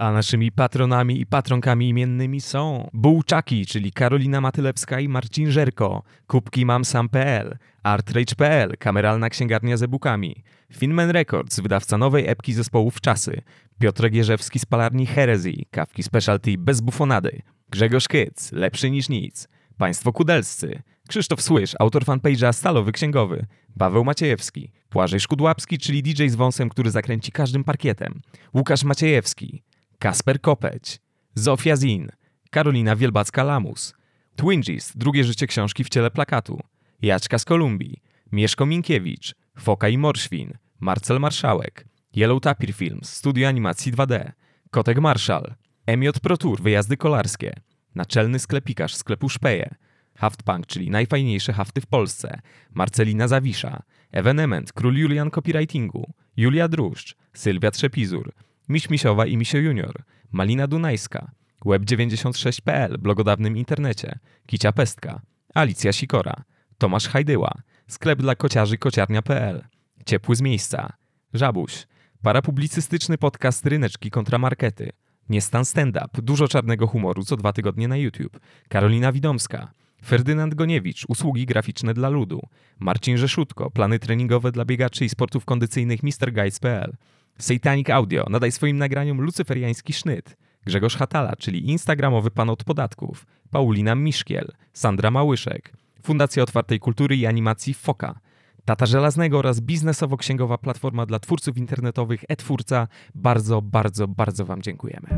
A naszymi patronami i patronkami imiennymi są Bułczaki, czyli Karolina Matylewska i Marcin Żerko, kubkimamsam.pl, artrage.pl, kameralna księgarnia z e-bookami, Finman Records, wydawca nowej epki zespołów Czasy, Piotrek Jerzewski z palarni Heresy, kawki specialty bez bufonady, Grzegorz Kyc, lepszy niż nic, Państwo Kudelscy, Krzysztof Słysz, autor fanpage'a Stalowy Księgowy, Paweł Maciejewski, Błażej Szkudłapski, czyli DJ z wąsem, który zakręci każdym parkietem, Łukasz Maciejewski, Kasper Kopeć, Zofia Zin, Karolina Wielbacka-Lamus, Twingist, drugie życie książki w ciele plakatu, Jaćka z Kolumbii, Mieszko Minkiewicz, Foka i Morświn, Marcel Marszałek, Yellow Tapir Films, Studio Animacji 2D, Kotek Marszal, MJ Pro Tour, wyjazdy kolarskie, Naczelny Sklepikarz sklepu Szpeje, Haftpunk, czyli najfajniejsze hafty w Polsce, Marcelina Zawisza, Ewenement, Król Julian Copywritingu, Julia Druszcz, Sylwia Trzepizur, Miś Misiowa i Misio Junior, Malina Dunajska, Web96.pl, blogodawnym internecie, Kicia Pestka, Alicja Sikora, Tomasz Hajdyła, sklep dla kociarzy kociarnia.pl, Ciepły z miejsca, Żabuś, parapublicystyczny podcast Ryneczki kontra markety, Niestan Stand-up, dużo czarnego humoru co 2 tygodnie na YouTube, Karolina Widomska, Ferdynand Goniewicz, usługi graficzne dla ludu, Marcin Rzeszutko, plany treningowe dla biegaczy i sportów kondycyjnych MrGuides.pl, Satanic Audio, nadaj swoim nagraniom lucyferiański sznyt, Grzegorz Hatala, czyli instagramowy pan od podatków, Paulina Miszkiel, Sandra Małyszek, Fundacja Otwartej Kultury i Animacji Foka, Tata Żelaznego oraz biznesowo-księgowa platforma dla twórców internetowych e-twórca. Bardzo, bardzo, bardzo Wam dziękujemy.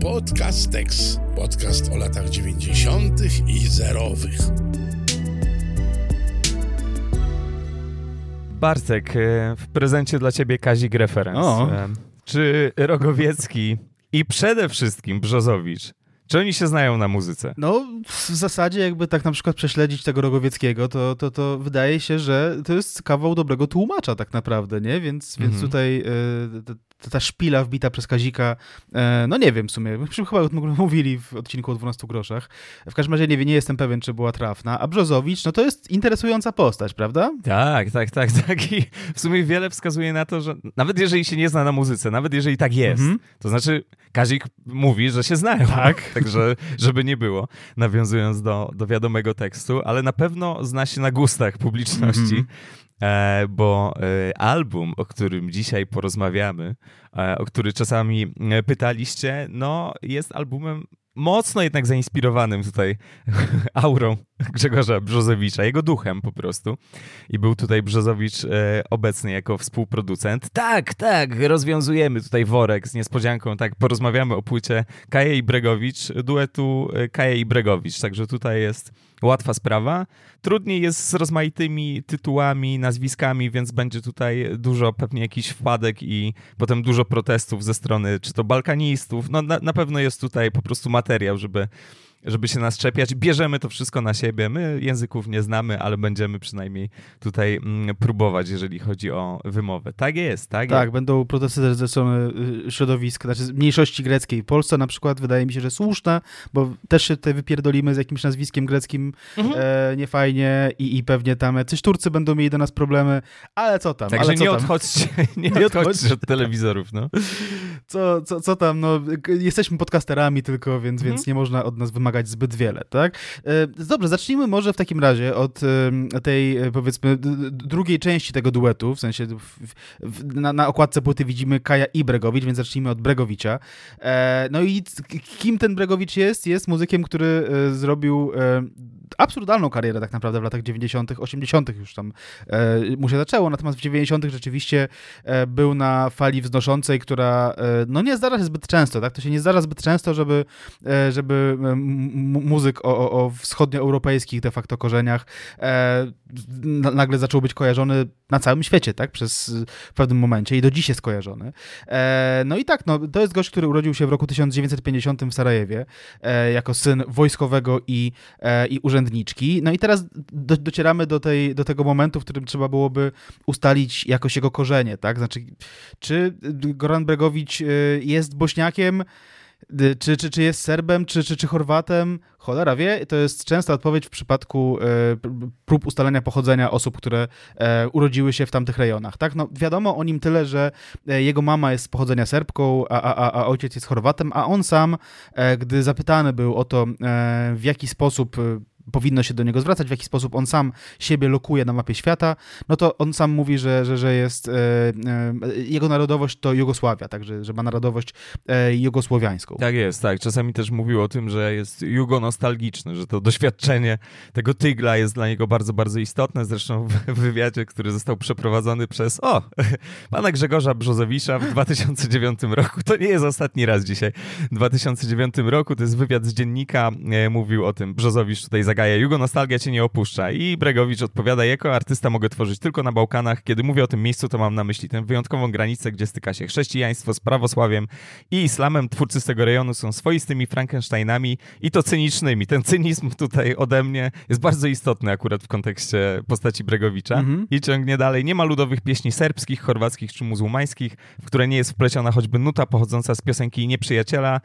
Podcast Tex. Podcast o latach 90. i zerowych. Bartek, w prezencie dla Ciebie Kazik Reference. Czy Rogowiecki i przede wszystkim Brzozowicz, czy oni się znają na muzyce? No w zasadzie jakby tak na przykład prześledzić tego Rogowieckiego, to wydaje się, że to jest kawał dobrego tłumacza tak naprawdę, nie? Więc tutaj ta szpila wbita przez Kazika, no nie wiem w sumie, chyba mówili w odcinku o 12 groszach. W każdym razie nie jestem pewien, czy była trafna. A Brzozowicz, no to jest interesująca postać, prawda? Tak. I w sumie wiele wskazuje na to, że nawet jeżeli się nie zna na muzyce, nawet jeżeli tak jest, to znaczy Kazik mówi, że się znają. Tak. Także, żeby nie było, nawiązując do wiadomego tekstu, ale na pewno zna się na gustach publiczności. Bo album, o którym dzisiaj porozmawiamy, o który czasami pytaliście, no jest albumem mocno jednak zainspirowanym tutaj aurą Grzegorza Brzozowicza, jego duchem po prostu. I był tutaj Brzozowicz obecny jako współproducent. Tak, rozwiązujemy tutaj worek z niespodzianką, tak, porozmawiamy o płycie Kaja i Bregowicz, duetu Kaja i Bregowicz, także tutaj jest łatwa sprawa. Trudniej jest z rozmaitymi tytułami, nazwiskami, więc będzie tutaj dużo pewnie jakichś wpadek i potem dużo protestów ze strony czy to balkanistów. No na pewno jest tutaj po prostu materiał, żeby się nas czepiać. Bierzemy to wszystko na siebie. My języków nie znamy, ale będziemy przynajmniej tutaj próbować, jeżeli chodzi o wymowę. Tak jest. Tak, będą protesty ze strony środowisk, znaczy mniejszości greckiej. W Polsce na przykład wydaje mi się, że słuszna, bo też się tutaj wypierdolimy z jakimś nazwiskiem greckim niefajnie i pewnie tam jacyś Turcy będą mieli do nas problemy, ale co tam? Także nie odchodźcie od telewizorów. No. Co tam? No, jesteśmy podcasterami tylko, więc nie można od nas wymagać zbyt wiele, tak? Dobrze, zacznijmy może w takim razie od tej, powiedzmy, drugiej części tego duetu, w sensie na okładce płyty widzimy Kaja i Bregowicz, więc zacznijmy od Bregowicza. No i kim ten Bregowicz jest? Jest muzykiem, który zrobił absurdalną karierę tak naprawdę w latach 90., 80. już tam mu się zaczęło, natomiast w 90. rzeczywiście był na fali wznoszącej, która no nie zdarza się zbyt często, tak? To się nie zdarza zbyt często, żeby muzyk o wschodnioeuropejskich de facto korzeniach nagle zaczął być kojarzony na całym świecie, tak? W pewnym momencie i do dziś jest kojarzony. No i tak, no, to jest gość, który urodził się w roku 1950 w Sarajewie jako syn wojskowego i urzędniczki. No i teraz docieramy do tego momentu, w którym trzeba byłoby ustalić jakoś jego korzenie, tak? Znaczy, czy Goran Bregović jest Bośniakiem, Czy jest Serbem, czy Chorwatem? Cholera wie, to jest częsta odpowiedź w przypadku prób ustalenia pochodzenia osób, które urodziły się w tamtych rejonach. Tak? No, wiadomo o nim tyle, że jego mama jest z pochodzenia Serbką, a ojciec jest Chorwatem, a on sam, gdy zapytany był o to, w jaki sposób powinno się do niego zwracać, w jaki sposób on sam siebie lokuje na mapie świata, no to on sam mówi, że jest jego narodowość to Jugosławia, także że ma narodowość jugosłowiańską. Tak jest, tak. Czasami też mówił o tym, że jest jugonostalgiczny, że to doświadczenie tego tygla jest dla niego bardzo, bardzo istotne. Zresztą w wywiadzie, który został przeprowadzony przez pana Grzegorza Brzozowisza w 2009 roku, to nie jest ostatni raz dzisiaj, w 2009 roku, to jest wywiad z Dziennika, mówił o tym Brzozowicz tutaj Gaja, jugonostalgia cię nie opuszcza. I Bregowicz odpowiada, jako artysta mogę tworzyć tylko na Bałkanach. Kiedy mówię o tym miejscu, to mam na myśli tę wyjątkową granicę, gdzie styka się chrześcijaństwo z prawosławiem i islamem. Twórcy z tego rejonu są swoistymi Frankensteinami i to cynicznymi. Ten cynizm tutaj ode mnie jest bardzo istotny akurat w kontekście postaci Bregowicza. Mhm. I ciągnie dalej. Nie ma ludowych pieśni serbskich, chorwackich czy muzułmańskich, w które nie jest wpleciona choćby nuta pochodząca z piosenki Nieprzyjaciela.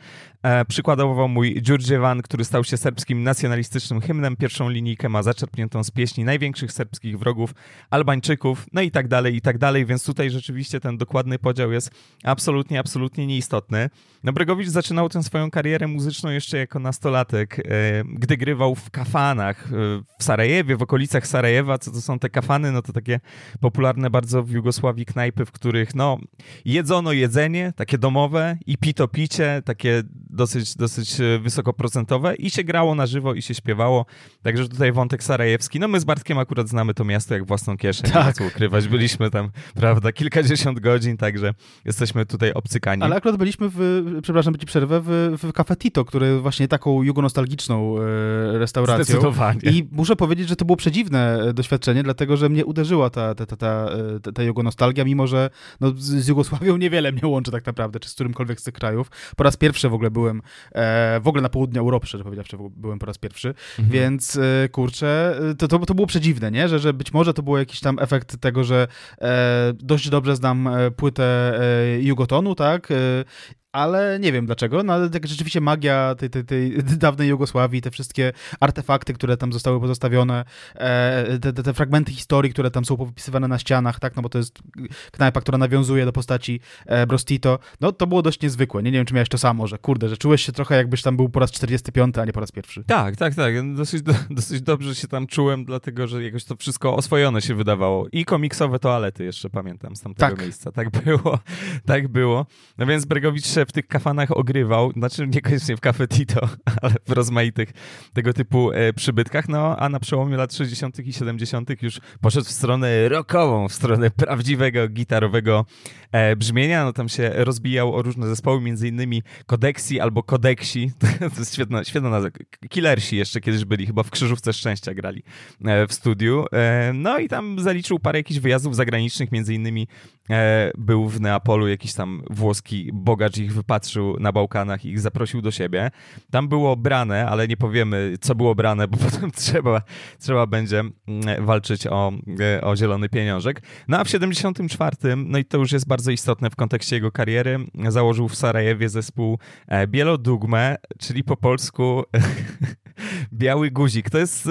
Przykładowo mój Đurđevan, który stał się serbskim nacjonalistycznym hymnem, pierwszą linijkę ma zaczerpniętą z pieśni największych serbskich wrogów, Albańczyków, no i tak dalej, więc tutaj rzeczywiście ten dokładny podział jest absolutnie, absolutnie nieistotny. No Bregowicz zaczynał tę swoją karierę muzyczną jeszcze jako nastolatek, gdy grywał w kafanach w Sarajewie, w okolicach Sarajewa. Co to są te kafany? No to takie popularne bardzo w Jugosławii knajpy, w których no jedzono jedzenie, takie domowe i pito picie, takie dosyć wysokoprocentowe i się grało na żywo i się śpiewało. Także tutaj wątek sarajewski. No my z Bartkiem akurat znamy to miasto jak własną kieszeń. Tak. Nie ma co ukrywać. Byliśmy tam, prawda, kilkadziesiąt godzin, także jesteśmy tutaj obcykani. Ale akurat byliśmy w Cafe Tito, który właśnie taką jugonostalgiczną restauracją. Zdecydowanie. I muszę powiedzieć, że to było przedziwne doświadczenie, dlatego że mnie uderzyła ta jugonostalgia, mimo że no, z Jugosławią niewiele mnie łączy tak naprawdę, czy z którymkolwiek z tych krajów. Po raz pierwszy w ogóle byłem, na południu Europy, szczerze powiedziawszy, byłem po raz pierwszy. Mhm. Więc kurczę, to było przedziwne, nie? Że być może to był jakiś tam efekt tego, że dość dobrze znam płytę Jugotonu, tak? Ale nie wiem dlaczego, no ale tak rzeczywiście magia tej dawnej Jugosławii, te wszystkie artefakty, które tam zostały pozostawione, te fragmenty historii, które tam są powypisywane na ścianach, tak, no bo to jest knajpa, która nawiązuje do postaci Broz Tito, no to było dość niezwykłe, nie wiem, czy miałeś to samo, że kurde, że czułeś się trochę jakbyś tam był po raz 45, a nie po raz pierwszy. Tak, dosyć dobrze się tam czułem, dlatego, że jakoś to wszystko oswojone się wydawało i komiksowe toalety jeszcze pamiętam z tamtego miejsca, tak było, no więc Bregowicz w tych kafanach ogrywał, znaczy niekoniecznie w Cafe Tito, ale w rozmaitych tego typu przybytkach, no a na przełomie lat 60. i 70. już poszedł w stronę rockową, w stronę prawdziwego, gitarowego brzmienia, no tam się rozbijał o różne zespoły, między innymi Kodeksi albo Kodeksi, to jest świetna nazwa, Killersi jeszcze kiedyś byli, chyba w Krzyżówce Szczęścia grali w studiu, no i tam zaliczył parę jakichś wyjazdów zagranicznych, między innymi był w Neapolu jakiś tam włoski bogacz, ich wypatrzył na Bałkanach i ich zaprosił do siebie. Tam było brane, ale nie powiemy, co było brane, bo potem trzeba będzie walczyć o zielony pieniążek. No a w 74, no i to już jest bardzo istotne w kontekście jego kariery, założył w Sarajewie zespół Bielodugme, czyli po polsku Biały Guzik. To jest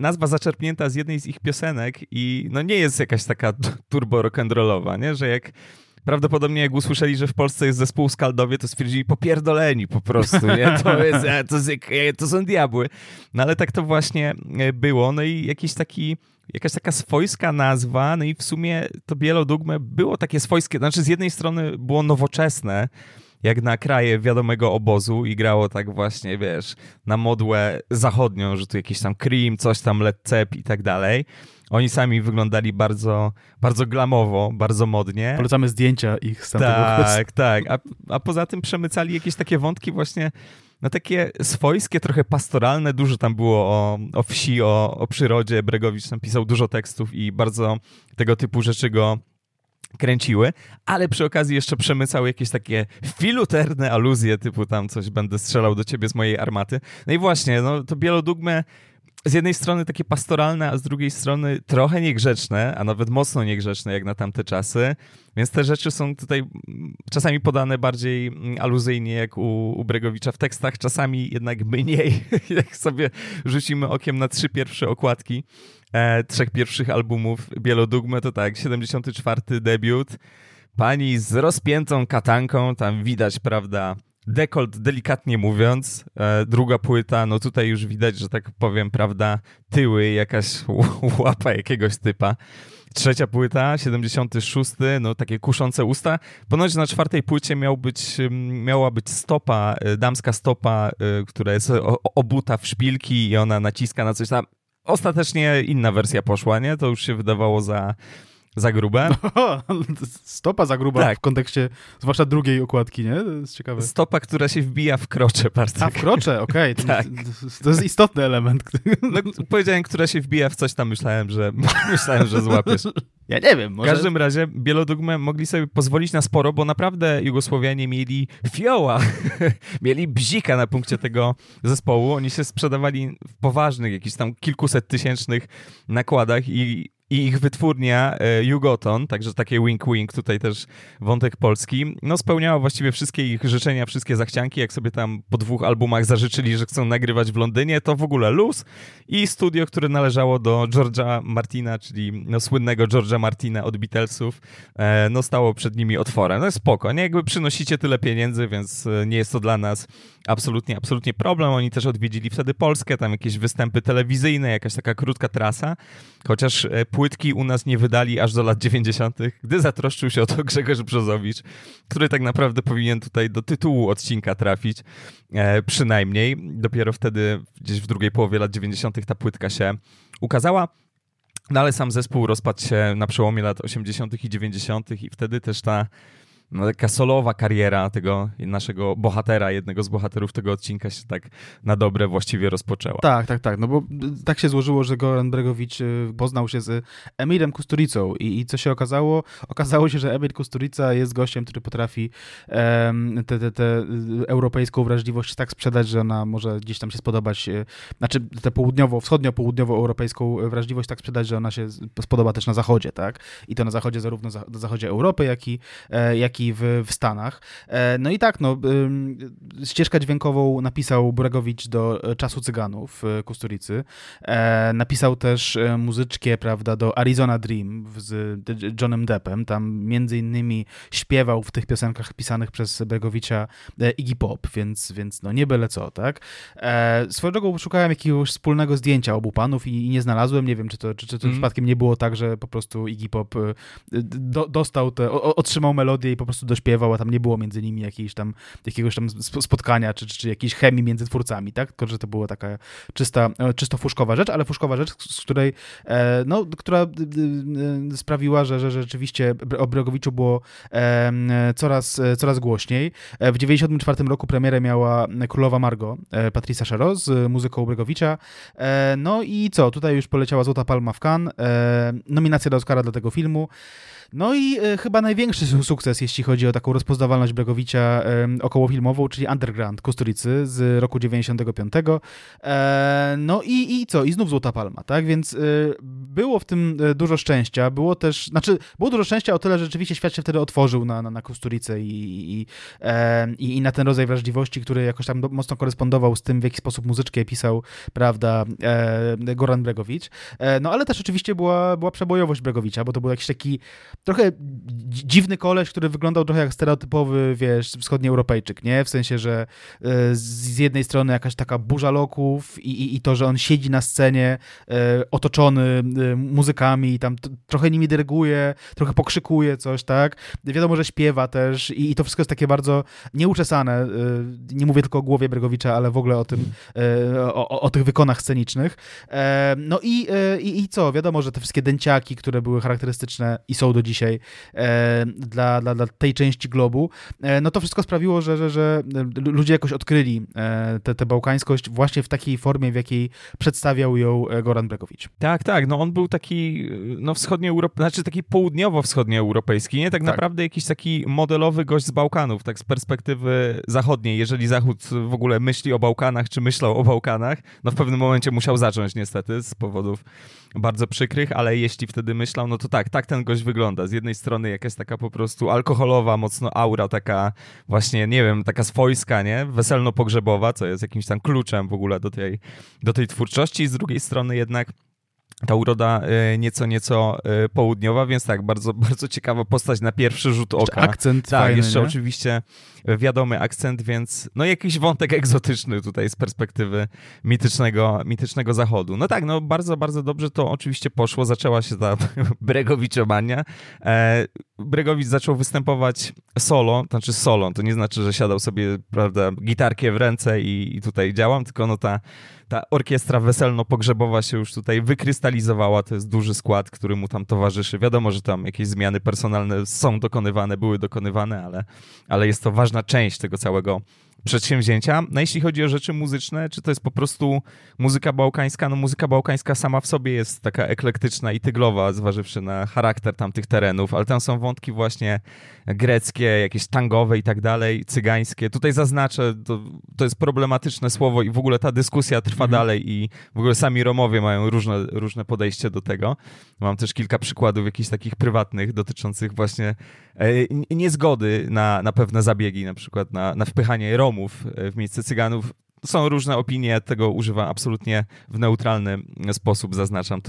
nazwa zaczerpnięta z jednej z ich piosenek i no nie jest jakaś taka turbo rock'n'rollowa, nie? Że jak prawdopodobnie jak usłyszeli, że w Polsce jest zespół Skaldowie, to stwierdzili popierdoleni po prostu, nie? To są diabły. No ale tak to właśnie było. No i jakaś taka swojska nazwa, no i w sumie to Bielodugme było takie swojskie, znaczy z jednej strony było nowoczesne, jak na kraje wiadomego obozu i grało tak właśnie, wiesz, na modłę zachodnią, że tu jakiś tam Cream, coś tam, Led Zepp i tak dalej. Oni sami wyglądali bardzo, bardzo glamowo, bardzo modnie. Polecamy zdjęcia ich z tamtego okresu. Tak. A poza tym przemycali jakieś takie wątki właśnie, no takie swojskie, trochę pastoralne. Dużo tam było o wsi, o przyrodzie. Bregowicz tam pisał dużo tekstów i bardzo tego typu rzeczy go kręciły, ale przy okazji jeszcze przemycał jakieś takie filuterne aluzje, typu tam coś, będę strzelał do ciebie z mojej armaty. No i właśnie, no to Bielodugme z jednej strony takie pastoralne, a z drugiej strony trochę niegrzeczne, a nawet mocno niegrzeczne jak na tamte czasy, więc te rzeczy są tutaj czasami podane bardziej aluzyjnie jak u Bregowicza w tekstach, czasami jednak mniej, jak sobie rzucimy okiem na 3 pierwsze okładki 3 pierwszych albumów Bielodugmy, to tak, 74 debiut, pani z rozpiętą katanką, tam widać, prawda, dekolt, delikatnie mówiąc, druga płyta, no tutaj już widać, że tak powiem, prawda, tyły, jakaś łapa jakiegoś typa. Trzecia płyta, 76, no takie kuszące usta. Ponoć na 4. płycie miała być stopa, damska stopa, która jest obuta w szpilki i ona naciska na coś tam. Ostatecznie inna wersja poszła, nie? To już się wydawało za grube. No, stopa za gruba, tak. W kontekście zwłaszcza drugiej okładki, nie? To jest ciekawe. Stopa, która się wbija w krocze, Bartek. A, w krocze, okej. Okay. Tak. To jest istotny element. No, powiedziałem, która się wbija w coś tam, myślałem, że złapiesz. Ja nie wiem, może... W każdym razie Bielodugmę mogli sobie pozwolić na sporo, bo naprawdę Jugosłowianie mieli fioła, mieli bzika na punkcie tego zespołu. Oni się sprzedawali w poważnych, jakichś tam kilkusettysięcznych nakładach i ich wytwórnia Jugoton, także takie wink-wink, tutaj też wątek polski, no spełniała właściwie wszystkie ich życzenia, wszystkie zachcianki. Jak sobie tam po 2 albumach zażyczyli, że chcą nagrywać w Londynie, to w ogóle luz. I studio, które należało do George'a Martina, czyli no, słynnego George'a Martina od Beatlesów, no stało przed nimi otworem. No spoko, nie? Jakby przynosicie tyle pieniędzy, więc nie jest to dla nas absolutnie problem. Oni też odwiedzili wtedy Polskę, tam jakieś występy telewizyjne, jakaś taka krótka trasa, chociaż płytki u nas nie wydali aż do lat 90., gdy zatroszczył się o to Grzegorz Brzozowicz, który tak naprawdę powinien tutaj do tytułu odcinka trafić, przynajmniej. Dopiero wtedy, gdzieś w drugiej połowie lat 90., ta płytka się ukazała. No ale sam zespół rozpadł się na przełomie lat 80. i 90. i wtedy też ta taka solowa kariera tego naszego bohatera, jednego z bohaterów tego odcinka się tak na dobre właściwie rozpoczęła. Tak. No bo tak się złożyło, że Goran Bregović poznał się z Emirem Kusturicą i co się okazało? Okazało się, że Emir Kusturica jest gościem, który potrafi tę europejską wrażliwość tak sprzedać, że ona może gdzieś tam się spodobać, znaczy tę wschodnio-południowo-europejską wrażliwość tak sprzedać, że ona się spodoba też na zachodzie, tak? I to na zachodzie, zarówno na zachodzie Europy, jak i w Stanach. No i tak, no, ścieżkę dźwiękową napisał Bregowicz do Czasu Cyganów Kusturicy. Napisał też muzyczkę, prawda, do Arizona Dream z Johnem Deppem. Tam między innymi śpiewał w tych piosenkach pisanych przez Bregowicza Iggy Pop, więc no nie byle co, tak? Swoją drogą szukałem jakiegoś wspólnego zdjęcia obu panów i nie znalazłem. Nie wiem, czy to przypadkiem nie było tak, że po prostu Iggy Pop otrzymał melodię i po prostu dośpiewał, a tam nie było między nimi jakiegoś tam spotkania, czy jakiejś chemii między twórcami, tak? Tylko że to była taka czysto fuszkowa rzecz, ale fuszkowa rzecz, z której która sprawiła, że rzeczywiście o Bregowiczu było coraz głośniej. W 1994 roku premierę miała Królowa Margo Patricia Chero z muzyką Bregowicza. No i co? Tutaj już poleciała Złota Palma w Cannes, nominacja do Oscara dla tego filmu. No i chyba największy sukces, jeśli chodzi o taką rozpoznawalność Bregowicza okołofilmową, czyli Underground Kusturicy z roku 95. No i co? I znów Złota Palma, tak? Więc było w tym dużo szczęsia. Było też, znaczy było dużo szczęścia o tyle, że rzeczywiście świat się wtedy otworzył na Kusturicę i na ten rodzaj wrażliwości, który jakoś tam mocno korespondował z tym, w jaki sposób muzyczkę pisał, prawda, Goran Bregović. No ale też oczywiście była przebojowość Bregowicza, bo to był jakiś taki trochę dziwny koleś, który wyglądał trochę jak stereotypowy, wiesz, wschodnioeuropejczyk, nie? W sensie, że z jednej strony jakaś taka burza loków i to, że on siedzi na scenie otoczony muzykami i tam trochę nimi dyryguje, trochę pokrzykuje coś, tak? Wiadomo, że śpiewa też i to wszystko jest takie bardzo nieuczesane. Nie mówię tylko o głowie Bregowicza, ale w ogóle o tym, o tych wykonach scenicznych. No i co? Wiadomo, że te wszystkie dęciaki, które były charakterystyczne i są do dzisiaj dla tej części globu, no to wszystko sprawiło, że ludzie jakoś odkryli tę bałkańskość właśnie w takiej formie, w jakiej przedstawiał ją Goran Bregović. Tak, no on był taki taki południowo-wschodnioeuropejski, nie? Tak naprawdę jakiś taki modelowy gość z Bałkanów, tak z perspektywy zachodniej, jeżeli Zachód w ogóle myśli o Bałkanach, czy myślał o Bałkanach, no w pewnym momencie musiał zacząć niestety z powodów bardzo przykrych, ale jeśli wtedy myślał, no to tak ten gość wygląda. Z jednej strony jakaś taka po prostu alkoholowa, mocno aura, taka właśnie, nie wiem, taka swojska, nie? Weselno-pogrzebowa, co jest jakimś tam kluczem w ogóle do tej twórczości. Z drugiej strony jednak ta uroda nieco południowa, więc tak, bardzo, bardzo ciekawa postać na pierwszy rzut oka. Akcent fajny, jeszcze nie? Oczywiście wiadomy akcent, więc no jakiś wątek egzotyczny tutaj z perspektywy mitycznego zachodu. No tak, no bardzo, bardzo dobrze to oczywiście poszło. Zaczęła się ta bregowiczomania. Bregović zaczął występować solo, to nie znaczy, że siadał sobie, prawda, gitarkę w ręce i tutaj działam, tylko no ta orkiestra weselno-pogrzebowa się już tutaj wykrystalizowała, to jest duży skład, który mu tam towarzyszy. Wiadomo, że tam jakieś zmiany personalne są dokonywane, były dokonywane, ale jest to ważna część tego całego przedsięwzięcia. No jeśli chodzi o rzeczy muzyczne, czy to jest po prostu muzyka bałkańska? No muzyka bałkańska sama w sobie jest taka eklektyczna i tyglowa, zważywszy na charakter tamtych terenów, ale tam są wątki właśnie greckie, jakieś tangowe i tak dalej, cygańskie. Tutaj zaznaczę, to jest problematyczne słowo i w ogóle ta dyskusja trwa dalej i w ogóle sami Romowie mają różne podejście do tego. Mam też kilka przykładów jakichś takich prywatnych dotyczących właśnie niezgody na pewne zabiegi, na przykład na wpychanie Romów w miejsce Cyganów. Są różne opinie, tego używam absolutnie w neutralny sposób, zaznaczam.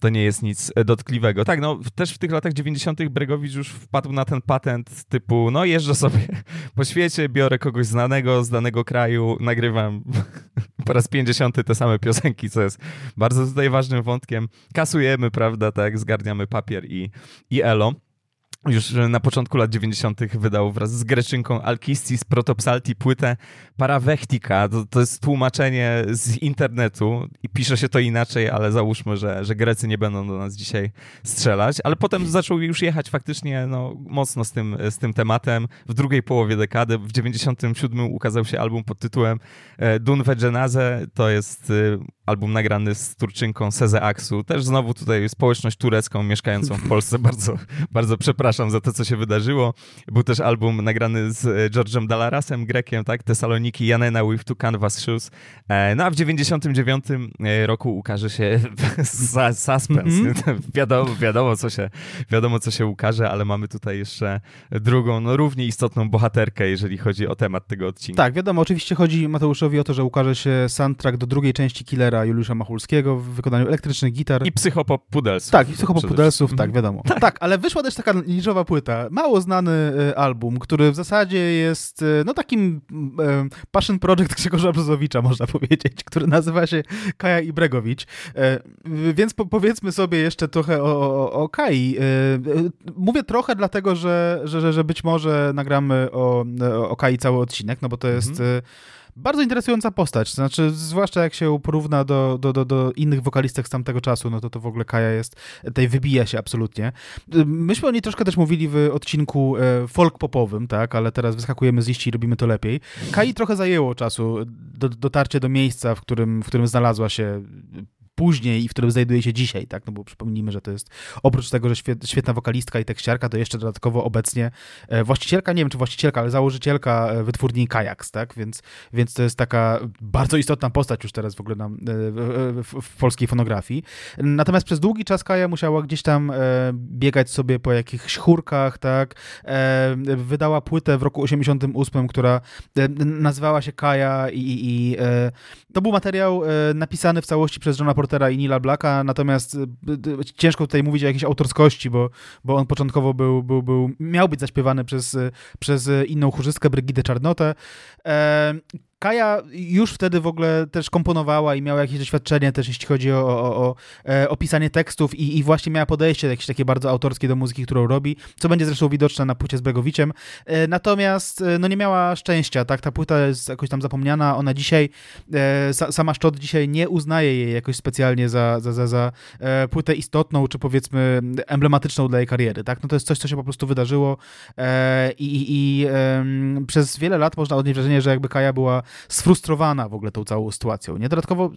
To nie jest nic dotkliwego. Tak, no też w tych latach 90. Bregović już wpadł na ten patent typu, no jeżdżę sobie po świecie, biorę kogoś znanego z danego kraju, nagrywam po raz 50 te same piosenki, co jest bardzo tutaj ważnym wątkiem. Kasujemy, prawda, tak, zgarniamy papier i elo. Już na początku lat 90. wydał wraz z Greczynką Alkistis Protopsalti płytę Paravechtika. To jest tłumaczenie z internetu i pisze się to inaczej, ale załóżmy, że Grecy nie będą do nas dzisiaj strzelać. Ale potem zaczął już jechać faktycznie mocno z tym tematem. W drugiej połowie dekady, w 97 ukazał się album pod tytułem Dunve Cenaze. To jest album nagrany z Turczynką Seze Aksu. Też znowu tutaj społeczność turecką mieszkającą w Polsce. Bardzo, bardzo przepraszam za to, co się wydarzyło. Był też album nagrany z George'em Dalarasem, Grekiem, tak? Tesaloniki, Janena with two canvas shoes. No a w 99 roku ukaże się Suspense. Wiadomo, co się ukaże, ale mamy tutaj jeszcze drugą, no równie istotną bohaterkę, jeżeli chodzi o temat tego odcinka. Tak, wiadomo, oczywiście chodzi Mateuszowi o to, że ukaże się soundtrack do drugiej części Killera Juliusza Machulskiego w wykonaniu elektrycznych gitar. I Psychopop Pudelsów. Tak, i Psychopop Pudelsów, tak, wiadomo. Tak, ale wyszła też taka niszowa płyta, mało znany album, który w zasadzie jest takim passion project Grzegorza Brzozowicza, można powiedzieć, który nazywa się Kaja i Bregović. Więc powiedzmy sobie jeszcze trochę o Kai. Mówię trochę dlatego, że być może nagramy o Kai cały odcinek, no bo to jest... Bardzo interesująca postać, znaczy zwłaszcza jak się porówna do innych wokalistek z tamtego czasu, no to w ogóle Kaja jest, tej wybija się absolutnie. Myśmy o niej troszkę też mówili w odcinku folk popowym, tak, ale teraz wyskakujemy z liści i robimy to lepiej. Kai trochę zajęło czasu dotarcie do miejsca, w którym znalazła się później i w którym znajduje się dzisiaj, tak? No bo przypomnijmy, że to jest, oprócz tego, że świetna wokalistka i tekściarka, to jeszcze dodatkowo obecnie właścicielka, nie wiem czy właścicielka, ale założycielka wytwórni Kajaks, tak? Więc to jest taka bardzo istotna postać już teraz w ogóle w polskiej fonografii. Natomiast przez długi czas Kaja musiała gdzieś tam biegać sobie po jakichś chórkach, tak? Wydała płytę w roku 88, która nazywała się Kaja i to był materiał napisany w całości przez Johna Portera i Nila Blacka, natomiast ciężko tutaj mówić o jakiejś autorskości, bo on początkowo miał być zaśpiewany przez inną chórzystkę, Brygitę Czarnotę. Kaja już wtedy w ogóle też komponowała i miała jakieś doświadczenie też, jeśli chodzi o pisanie tekstów i właśnie miała podejście jakieś takie bardzo autorskie do muzyki, którą robi, co będzie zresztą widoczne na płycie z Bregowiczem. Natomiast no nie miała szczęścia, tak? Ta płyta jest jakoś tam zapomniana, ona dzisiaj, sama Szczot dzisiaj nie uznaje jej jakoś specjalnie za płytę istotną, czy powiedzmy emblematyczną dla jej kariery, tak? No to jest coś, co się po prostu wydarzyło i przez wiele lat można odnieść wrażenie, że jakby Kaja była sfrustrowana w ogóle tą całą sytuacją. Nie? Dodatkowo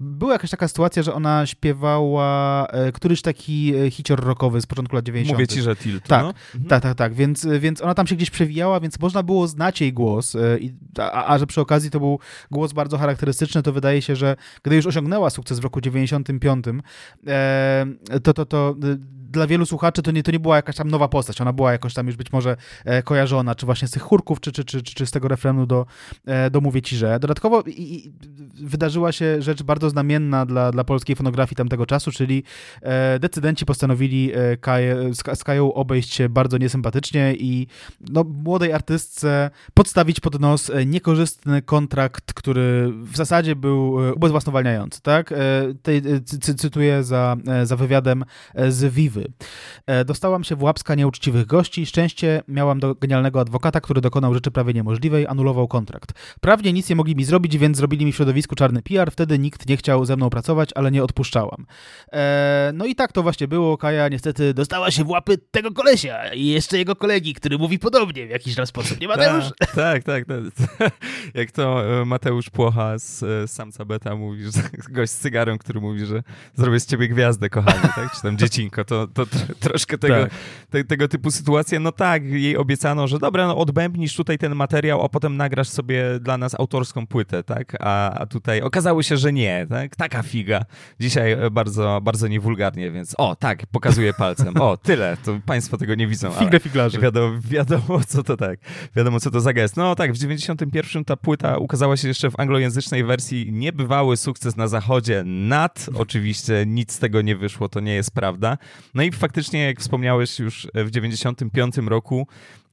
była jakaś taka sytuacja, że ona śpiewała któryś taki hicior rockowy z początku lat 90. Mówię ci, że Tilt. Tak, no. Tak. Więc ona tam się gdzieś przewijała, więc można było znać jej głos, a że przy okazji to był głos bardzo charakterystyczny, to wydaje się, że gdy już osiągnęła sukces w roku 95, to dla wielu słuchaczy to nie była jakaś tam nowa postać. Ona była jakoś tam już być może kojarzona, czy właśnie z tych chórków, czy z tego refrenu do Mówię Ci, że. Dodatkowo wydarzyła się rzecz bardzo znamienna dla polskiej fonografii tamtego czasu, czyli decydenci postanowili z Kają obejść się bardzo niesympatycznie i no, młodej artystce podstawić pod nos niekorzystny kontrakt, który w zasadzie był ubezwłasnowalniający. Tak? Cytuję za wywiadem z Vivy. Dostałam się w łapska nieuczciwych gości. Szczęście miałam do genialnego adwokata, który dokonał rzeczy prawie niemożliwej, anulował kontrakt. Prawnie nic nie mogli mi zrobić, więc zrobili mi w środowisku czarny PR. Wtedy nikt nie chciał ze mną pracować, ale nie odpuszczałam. No i tak to właśnie było. Kaja niestety dostała się w łapy tego kolesia i jeszcze jego kolegi, który mówi podobnie w jakiś sposób. Nie, Mateusz? Tak. Jak to Mateusz Płocha z Samca Beta mówi, że gość z cygarą, który mówi, że zrobię z ciebie gwiazdę, kochany, tak? Czy tam dziecinko. To troszkę tego, tak. Tego typu sytuacje. No tak, jej obiecano, że dobra, no odbębnisz tutaj ten materiał, a potem nagrasz sobie dla nas autorską płytę, tak? A tutaj okazało się, że nie, tak? Taka figa. Dzisiaj bardzo, bardzo niewulgarnie, więc pokazuję palcem. Tyle. To państwo tego nie widzą. Figle figlarzy. Wiadomo, co to za gest. No tak, w 91 ta płyta ukazała się jeszcze w anglojęzycznej wersji. Niebywały sukces na zachodzie nad. Oczywiście nic z tego nie wyszło, to nie jest prawda. No i faktycznie, jak wspomniałeś, już w 95 roku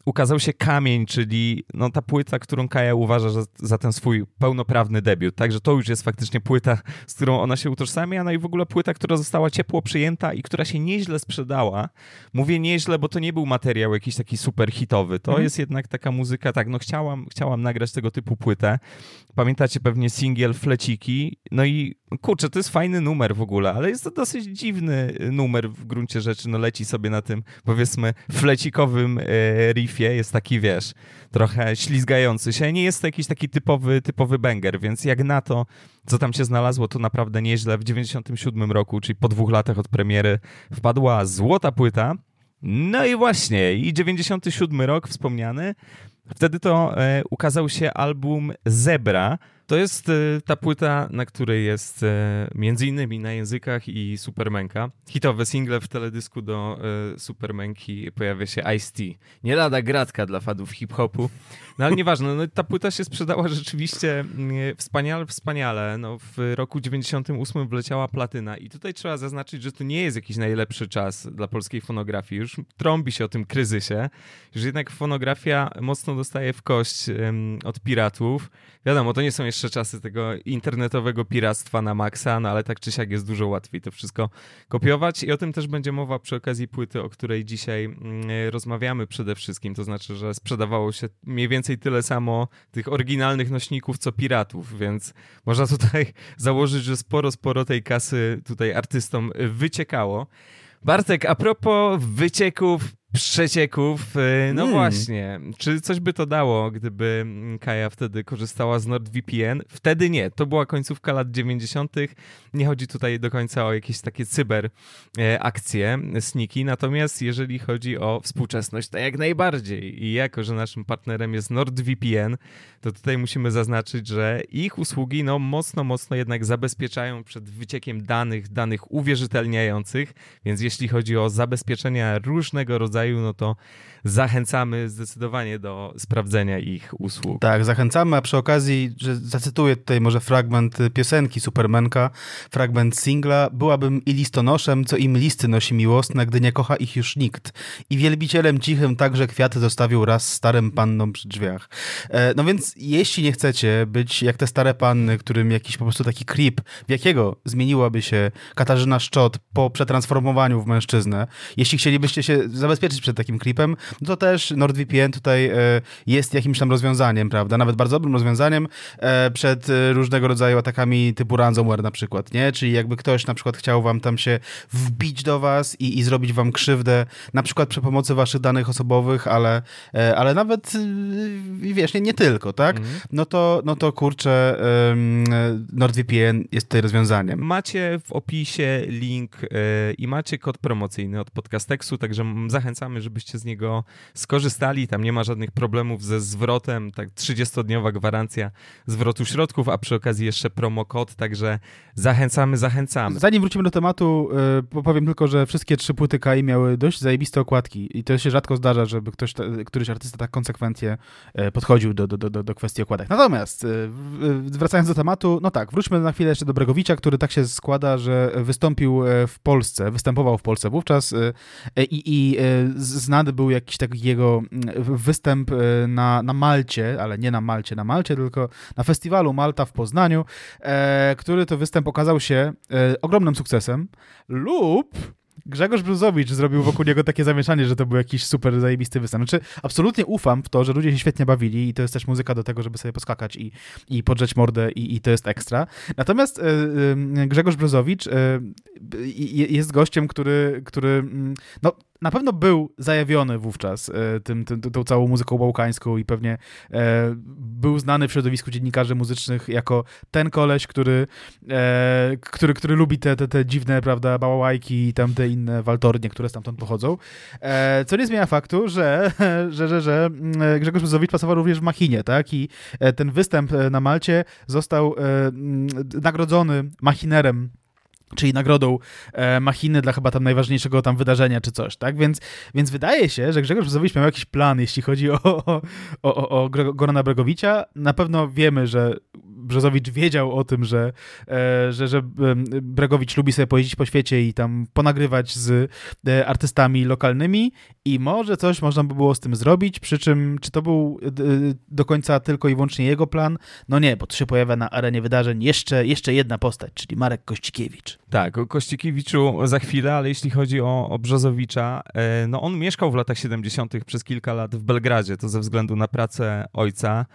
ukazał się Kamień, czyli no, ta płyta, którą Kaja uważa za ten swój pełnoprawny debiut. Także to już jest faktycznie płyta, z którą ona się utożsamia, no i w ogóle płyta, która została ciepło przyjęta i która się nieźle sprzedała. Mówię nieźle, bo to nie był materiał jakiś taki super hitowy. To jest jednak taka muzyka, tak, no chciałam nagrać tego typu płytę. Pamiętacie pewnie singiel Fleciki, no i kurczę, to jest fajny numer w ogóle, ale jest to dosyć dziwny numer w gruncie rzeczy, no leci sobie na tym, powiedzmy, flecikowym riffie, jest taki, wiesz, trochę ślizgający się, nie jest to jakiś taki typowy banger, więc jak na to, co tam się znalazło, to naprawdę nieźle. W 97 roku, czyli po 2 latach od premiery, wpadła złota płyta, no i właśnie, i 97 rok wspomniany, wtedy to ukazał się album Zebra. To jest ta płyta, na której jest m.in. Na językach i Supermanka. Hitowe single w teledysku do Supermanki pojawia się Ice-T. Nie lada gratka dla fadów hip-hopu. No ale nieważne, no, ta płyta się sprzedała rzeczywiście wspaniale. No, w roku 98 wleciała platyna i tutaj trzeba zaznaczyć, że to nie jest jakiś najlepszy czas dla polskiej fonografii. Już trąbi się o tym kryzysie. Już jednak fonografia mocno dostaje w kość od piratów. Wiadomo, to nie są jeszcze czasy tego internetowego piractwa na maksa, no ale tak czy siak jest dużo łatwiej to wszystko kopiować i o tym też będzie mowa przy okazji płyty, o której dzisiaj rozmawiamy przede wszystkim, to znaczy, że sprzedawało się mniej więcej tyle samo tych oryginalnych nośników, co piratów, więc można tutaj założyć, że sporo tej kasy tutaj artystom wyciekało. Bartek, a propos przecieków, Właśnie. Czy coś by to dało, gdyby Kaja wtedy korzystała z NordVPN? Wtedy nie. To była końcówka lat 90. Nie chodzi tutaj do końca o jakieś takie cyber akcje, sniki. Natomiast jeżeli chodzi o współczesność, to jak najbardziej. I jako, że naszym partnerem jest NordVPN, to tutaj musimy zaznaczyć, że ich usługi no, mocno jednak zabezpieczają przed wyciekiem danych uwierzytelniających. Więc jeśli chodzi o zabezpieczenia różnego rodzaju rodzaju, no to zachęcamy zdecydowanie do sprawdzenia ich usług. Tak, zachęcamy, a przy okazji, że zacytuję tutaj może fragment piosenki Supermanka, fragment singla. Byłabym i listonoszem, co im listy nosi miłosne, gdy nie kocha ich już nikt. I wielbicielem cichym także kwiaty zostawił raz starym pannom przy drzwiach. No więc jeśli nie chcecie być jak te stare panny, którym jakiś po prostu taki creep, w jakiego zmieniłaby się Katarzyna Szczot po przetransformowaniu w mężczyznę, jeśli chcielibyście się zabezpieczyć przed takim creepem, no to też NordVPN tutaj jest jakimś tam rozwiązaniem, prawda? Nawet bardzo dobrym rozwiązaniem przed różnego rodzaju atakami typu ransomware na przykład, nie? Czyli jakby ktoś na przykład chciał wam tam się wbić do was i zrobić wam krzywdę, na przykład przy pomocy waszych danych osobowych, ale nawet wiesz, nie tylko, tak? No to kurczę, NordVPN jest tutaj rozwiązaniem. Macie w opisie link i macie kod promocyjny od Podcastexu, także zachęcamy, żebyście z niego skorzystali. Tam nie ma żadnych problemów ze zwrotem, tak 30-dniowa gwarancja zwrotu środków, a przy okazji jeszcze promokod, także zachęcamy. Zanim wrócimy do tematu, powiem tylko, że wszystkie 3 płyty KI miały dość zajebiste okładki i to się rzadko zdarza, żeby któryś artysta tak konsekwentnie podchodził do kwestii okładek. Natomiast wracając do tematu, no tak, wróćmy na chwilę jeszcze do Bregowicia, który tak się składa, że występował w Polsce wówczas i znany był jakiś taki jego występ na Malcie, ale nie na Malcie, tylko na festiwalu Malta w Poznaniu, który to występ okazał się ogromnym sukcesem lub Grzegorz Bruzowicz zrobił wokół niego takie zamieszanie, że to był jakiś super zajebisty występ. Znaczy, absolutnie ufam w to, że ludzie się świetnie bawili i to jest też muzyka do tego, żeby sobie poskakać i podrzeć mordę i to jest ekstra. Natomiast Grzegorz Bruzowicz jest gościem, który no, na pewno był zajawiony wówczas tą całą muzyką bałkańską i pewnie był znany w środowisku dziennikarzy muzycznych jako ten koleś, który lubi te dziwne, prawda, bałałajki i tamte inne waltornie, które stamtąd pochodzą. Co nie zmienia faktu, że Grzegorz Bruzowicz pasował również w Machinie, tak? I ten występ na Malcie został nagrodzony Machinerem, czyli nagrodą Machiny dla chyba tam najważniejszego tam wydarzenia czy coś, tak? Więc wydaje się, że Grzegorz Brzozowicz miał jakiś plan, jeśli chodzi o Gorana Bregowicia. Na pewno wiemy, że Brzozowicz wiedział o tym, że Bregowicz lubi sobie pojeździć po świecie i tam ponagrywać z artystami lokalnymi i może coś można by było z tym zrobić, przy czym czy to był do końca tylko i wyłącznie jego plan? No nie, bo tu się pojawia na arenie wydarzeń jeszcze jedna postać, czyli Marek Kościkiewicz. Tak, o Kościkiewiczu za chwilę, ale jeśli chodzi o Brzozowicza, no on mieszkał w latach 70. przez kilka lat w Belgradzie, to ze względu na pracę ojca.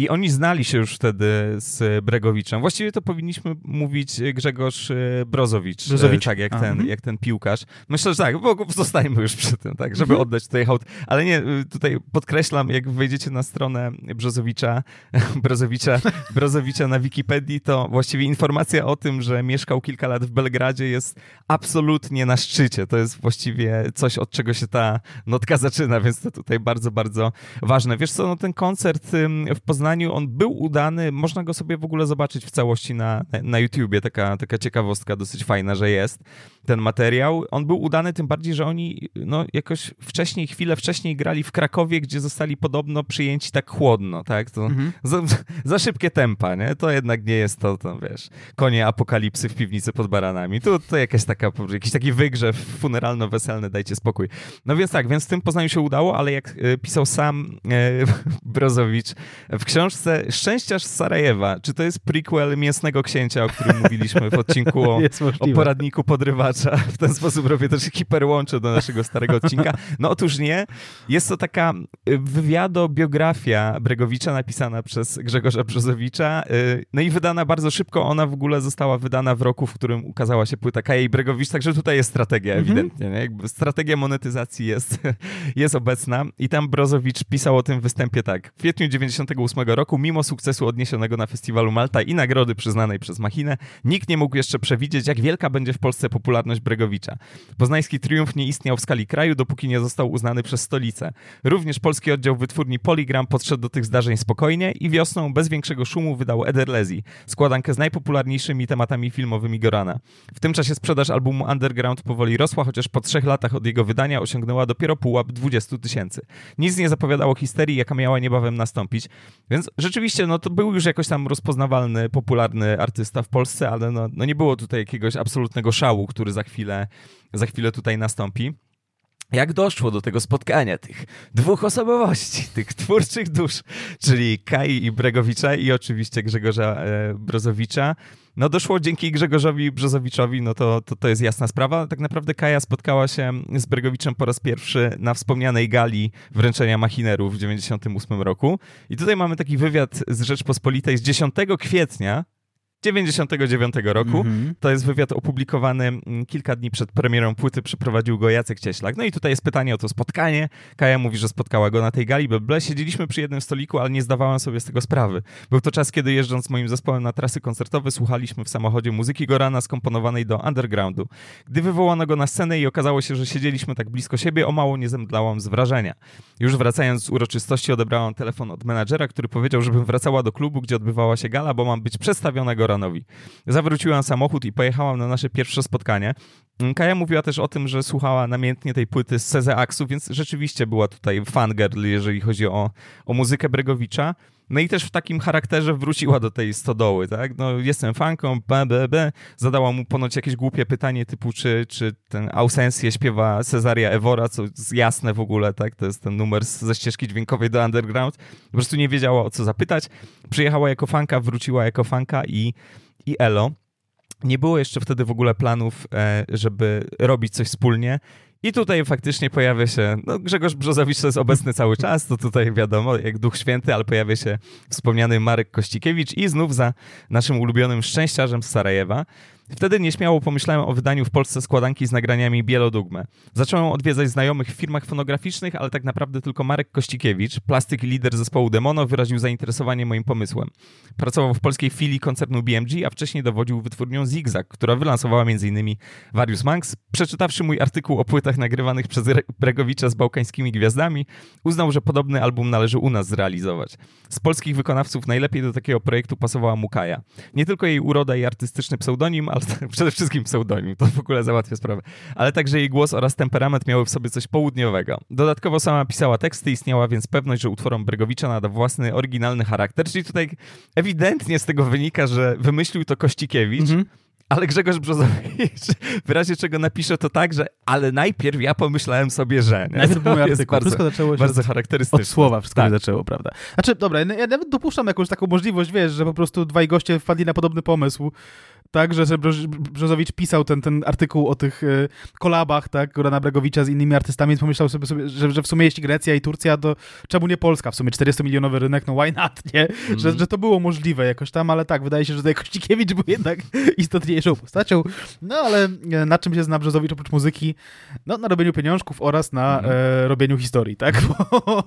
I oni znali się już wtedy z Bregowiczem. Właściwie to powinniśmy mówić Grzegorz Brozowicz. Tak, jak ten piłkarz. Myślę, że tak, bo zostajmy już przy tym, tak, żeby oddać tutaj hołd. Ale nie, tutaj podkreślam, jak wejdziecie na stronę Brozowicza na Wikipedii, to właściwie informacja o tym, że mieszkał kilka lat w Belgradzie jest absolutnie na szczycie. To jest właściwie coś, od czego się ta notka zaczyna, więc to tutaj bardzo, bardzo ważne. Wiesz co, no ten koncert w Poznaniu, on był udany, można go sobie w ogóle zobaczyć w całości na YouTubie, taka ciekawostka dosyć fajna, że jest ten materiał. On był udany tym bardziej, że oni no, jakoś chwilę wcześniej grali w Krakowie, gdzie zostali podobno przyjęci tak chłodno, tak? To za szybkie tempa, nie? To jednak nie jest to wiesz, konie apokalipsy w piwnicy pod baranami. To jakiś taki wygrzew funeralno-weselny, dajcie spokój. No więc tak, więc w tym Poznaniu się udało, ale jak pisał sam Brozowicz w książce Szczęściarz z Sarajewa. Czy to jest prequel Mięsnego Księcia, o którym mówiliśmy w odcinku o poradniku podrywacza? W ten sposób robię też hiperłącze do naszego starego odcinka. No otóż nie. Jest to taka wywiadobiografia Bregowicza napisana przez Grzegorza Brzozowicza. No i wydana bardzo szybko. Ona w ogóle została wydana w roku, w którym ukazała się płyta Kaja i Bregowicz. Także tutaj jest strategia ewidentnie. Nie? Jakby strategia monetyzacji jest obecna. I tam Brozowicz pisał o tym występie tak. W kwietniu 1998 roku, mimo sukcesu odniesionego na festiwalu Malta i nagrody przyznanej przez Machinę, nikt nie mógł jeszcze przewidzieć, jak wielka będzie w Polsce popularność popularność Bregowicza. Poznański triumf nie istniał w skali kraju, dopóki nie został uznany przez stolicę. Również polski oddział wytwórni Polygram podszedł do tych zdarzeń spokojnie i wiosną bez większego szumu wydał Ederlezi, składankę z najpopularniejszymi tematami filmowymi Gorana. W tym czasie sprzedaż albumu Underground powoli rosła, chociaż po 3 latach od jego wydania osiągnęła dopiero pułap 20 000. Nic nie zapowiadało histerii, jaka miała niebawem nastąpić, więc rzeczywiście no to był już jakoś tam rozpoznawalny, popularny artysta w Polsce, ale no nie było tutaj jakiegoś absolutnego szału, który za chwilę tutaj nastąpi. Jak doszło do tego spotkania tych 2 osobowości, tych twórczych dusz, czyli Kai i Bregowicza i oczywiście Grzegorza Brzozowicza? No doszło dzięki Grzegorzowi Brzozowiczowi, no to jest jasna sprawa. Tak naprawdę Kaja spotkała się z Bregowiczem po raz pierwszy na wspomnianej gali wręczenia machinerów w 98 roku. I tutaj mamy taki wywiad z Rzeczpospolitej z 10 kwietnia 99 roku. Mm-hmm. To jest wywiad opublikowany kilka dni przed premierą płyty, przeprowadził go Jacek Cieślak. No i tutaj jest pytanie o to spotkanie. Kaja mówi, że spotkała go na tej gali. Siedzieliśmy przy jednym stoliku, ale nie zdawałam sobie z tego sprawy. Był to czas, kiedy jeżdżąc z moim zespołem na trasy koncertowe słuchaliśmy w samochodzie muzyki Gorana skomponowanej do undergroundu. Gdy wywołano go na scenę i okazało się, że siedzieliśmy tak blisko siebie, o mało nie zemdlałam z wrażenia. Już wracając z uroczystości odebrałam telefon od menadżera, który powiedział, żebym wracała do klubu, gdzie odbywała się gala, bo mam być przedstawiona Goranowi. Zawróciłam samochód i pojechałam na nasze pierwsze spotkanie. Kaja mówiła też o tym, że słuchała namiętnie tej płyty z CZ Aksu, więc rzeczywiście była tutaj fangirl, jeżeli chodzi o muzykę Bregowicza. No i też w takim charakterze wróciła do tej stodoły, tak? No jestem fanką, Zadała mu ponoć jakieś głupie pytanie typu, czy ten Ausencję śpiewa Cesaria Evora, co jest jasne w ogóle, tak? To jest ten numer ze ścieżki dźwiękowej do Underground. Po prostu nie wiedziała, o co zapytać. Przyjechała jako fanka, wróciła jako fanka i elo. Nie było jeszcze wtedy w ogóle planów, żeby robić coś wspólnie. I tutaj faktycznie pojawia się, no Grzegorz Brzozowicz to jest obecny cały czas, to tutaj wiadomo, jak Duch Święty, ale pojawia się wspomniany Marek Kościkiewicz i znów za naszym ulubionym szczęściarzem z Sarajewa. Wtedy nieśmiało pomyślałem o wydaniu w Polsce składanki z nagraniami Bielodugmę. Zacząłem odwiedzać znajomych w firmach fonograficznych, ale tak naprawdę tylko Marek Kościkiewicz, plastyk i lider zespołu Demono, wyraził zainteresowanie moim pomysłem. Pracował w polskiej filii koncernu BMG, a wcześniej dowodził wytwórnią Zigzag, która wylansowała m.in. Various Monks. Przeczytawszy mój artykuł o płytach nagrywanych przez Bregowicza z bałkańskimi gwiazdami, uznał, że podobny album należy u nas zrealizować. Z polskich wykonawców najlepiej do takiego projektu pasowała mu Kaja. Nie tylko jej uroda i artystyczny pseudonim, ale przede wszystkim pseudonim, to w ogóle załatwia sprawę. Ale także jej głos oraz temperament miały w sobie coś południowego. Dodatkowo sama pisała teksty, istniała więc pewność, że utworom Bregowicza nada własny, oryginalny charakter. Czyli tutaj ewidentnie z tego wynika, że wymyślił to Kościkiewicz, ale Grzegorz Brzozowicz w razie czego napisze to tak, że ale najpierw ja pomyślałem sobie, że... Nie? Najpierw był mój artykuł, wszystko zaczęło się bardzo charakterystyczne. Od słowa wszystko tak. Zaczęło, prawda? Znaczy, dobra, ja nawet dopuszczam jakąś taką możliwość, wiesz, że po prostu dwaj goście wpadli na podobny pomysł, tak, że Brzozowicz pisał ten artykuł o tych kolabach, tak, Gorana Bregowicza z innymi artystami, więc pomyślał sobie że w sumie jeśli Grecja i Turcja, to czemu nie Polska? W sumie 40-milionowy rynek, no why not, nie? Że to było możliwe jakoś tam, ale tak, wydaje się, że tutaj Kościkiewicz był jednak istotniejszą postacią, no ale na czym się zna Brzozowicz oprócz muzyki? No na robieniu pieniążków oraz na robieniu historii, tak? Bo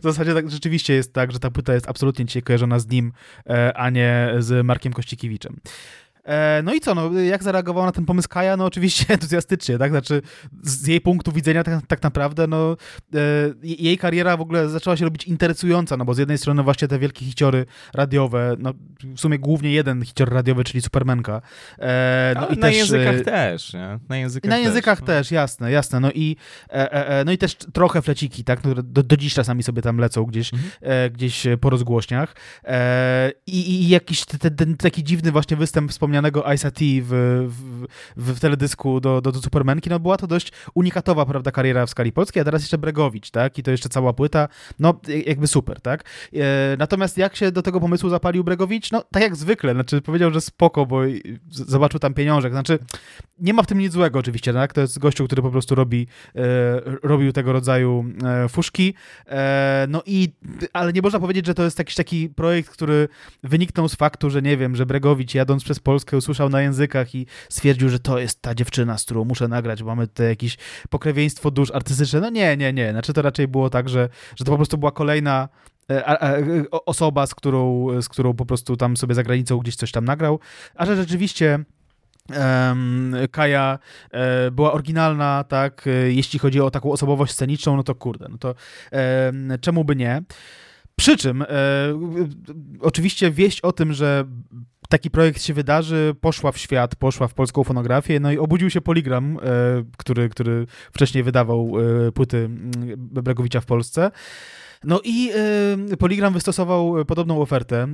w zasadzie tak, rzeczywiście jest tak, że ta płyta jest absolutnie dzisiaj kojarzona z nim, a nie z Markiem Kościkiewiczem. No i co, no, jak zareagowała na ten pomysł Kaja? No oczywiście entuzjastycznie, tak? Znaczy z jej punktu widzenia tak naprawdę no, jej kariera w ogóle zaczęła się robić interesująca, no bo z jednej strony właśnie te wielkie hiciory radiowe, no w sumie głównie jeden hicior radiowy, czyli Supermanka. No i na też, językach też, nie? Na językach też, jasne. No i też trochę fleciki, tak? Które do dziś czasami sobie tam lecą gdzieś po rozgłośniach. I jakiś ten taki dziwny właśnie występ wspomnianego Ice-a T w teledysku do Supermanki, no była to dość unikatowa, prawda, kariera w skali polskiej, a teraz jeszcze Bregowicz, tak, i to jeszcze cała płyta, no jakby super, tak. Natomiast jak się do tego pomysłu zapalił Bregowicz? No tak jak zwykle, znaczy powiedział, że spoko, bo zobaczył tam pieniążek, znaczy nie ma w tym nic złego oczywiście, tak, to jest gościu, który po prostu robił tego rodzaju fuszki, ale nie można powiedzieć, że to jest jakiś taki projekt, który wyniknął z faktu, że nie wiem, że Bregowicz jadąc przez Polskę usłyszał na językach i stwierdził, że to jest ta dziewczyna, z którą muszę nagrać, bo mamy tutaj jakieś pokrewieństwo dusz artystyczne. No nie. Znaczy to raczej było tak, że to po prostu była kolejna osoba, z którą po prostu tam sobie za granicą gdzieś coś tam nagrał. A że rzeczywiście Kaja była oryginalna, tak, jeśli chodzi o taką osobowość sceniczną, no to kurde, no to czemu by nie? Przy czym oczywiście wieść o tym, że taki projekt się wydarzy, poszła w świat, poszła w polską fonografię, no i obudził się Poligram, który wcześniej wydawał płyty Bregowicza w Polsce. No i Poligram wystosował podobną ofertę,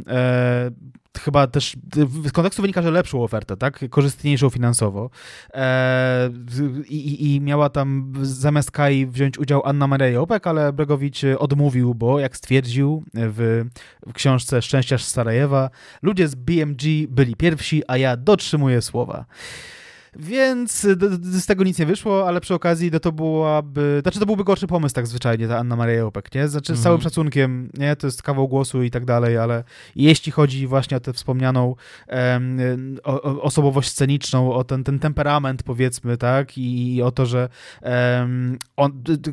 chyba też z kontekstu wynika, że lepszą ofertę, tak, korzystniejszą finansowo. I miała tam zamiast Kai wziąć udział Anna Maria Jopek, ale Bregowicz odmówił, bo jak stwierdził w książce Szczęściarz z Sarajewa, ludzie z BMG byli pierwsi, a ja dotrzymuję słowa. Więc z tego nic nie wyszło, ale przy okazji to byłaby... Znaczy to byłby gorszy pomysł tak zwyczajnie, ta Anna Maria Jopek, nie? Znaczy z całym szacunkiem, nie? To jest kawał głosu i tak dalej, ale jeśli chodzi właśnie o tę wspomnianą osobowość sceniczną, o ten temperament powiedzmy, tak? I o to, że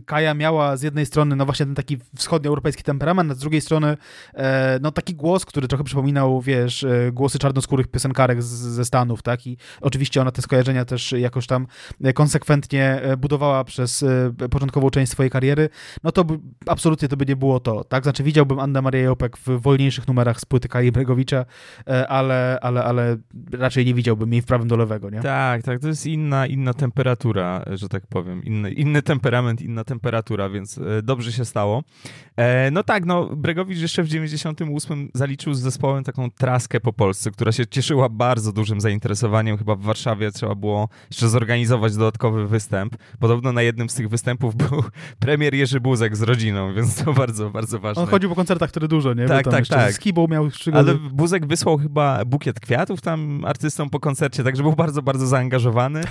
Kaja miała z jednej strony no właśnie ten taki wschodnioeuropejski temperament, a z drugiej strony no taki głos, który trochę przypominał, wiesz, głosy czarnoskórych piosenkarek ze Stanów, tak? I oczywiście ona te skojarzenia też jakoś tam konsekwentnie budowała przez początkową część swojej kariery, no to absolutnie to by nie było to, tak? Znaczy widziałbym Annę Marię Jopek w wolniejszych numerach z płyty Kai Bregowicza, ale raczej nie widziałbym jej w prawym do lewego, nie? Tak, to jest inna temperatura, że tak powiem. Inny temperament, inna temperatura, więc dobrze się stało. No tak, Bregowicz jeszcze w 98 zaliczył z zespołem taką traskę po Polsce, która się cieszyła bardzo dużym zainteresowaniem, chyba w Warszawie trzeba było jeszcze zorganizować dodatkowy występ. Podobno na jednym z tych występów był premier Jerzy Buzek z rodziną, więc to bardzo, bardzo ważne. On chodził po koncertach, które dużo, nie? Tak. Z Kibą miał przygody. Ale Buzek wysłał chyba bukiet kwiatów tam artystom po koncercie, także był bardzo, bardzo zaangażowany.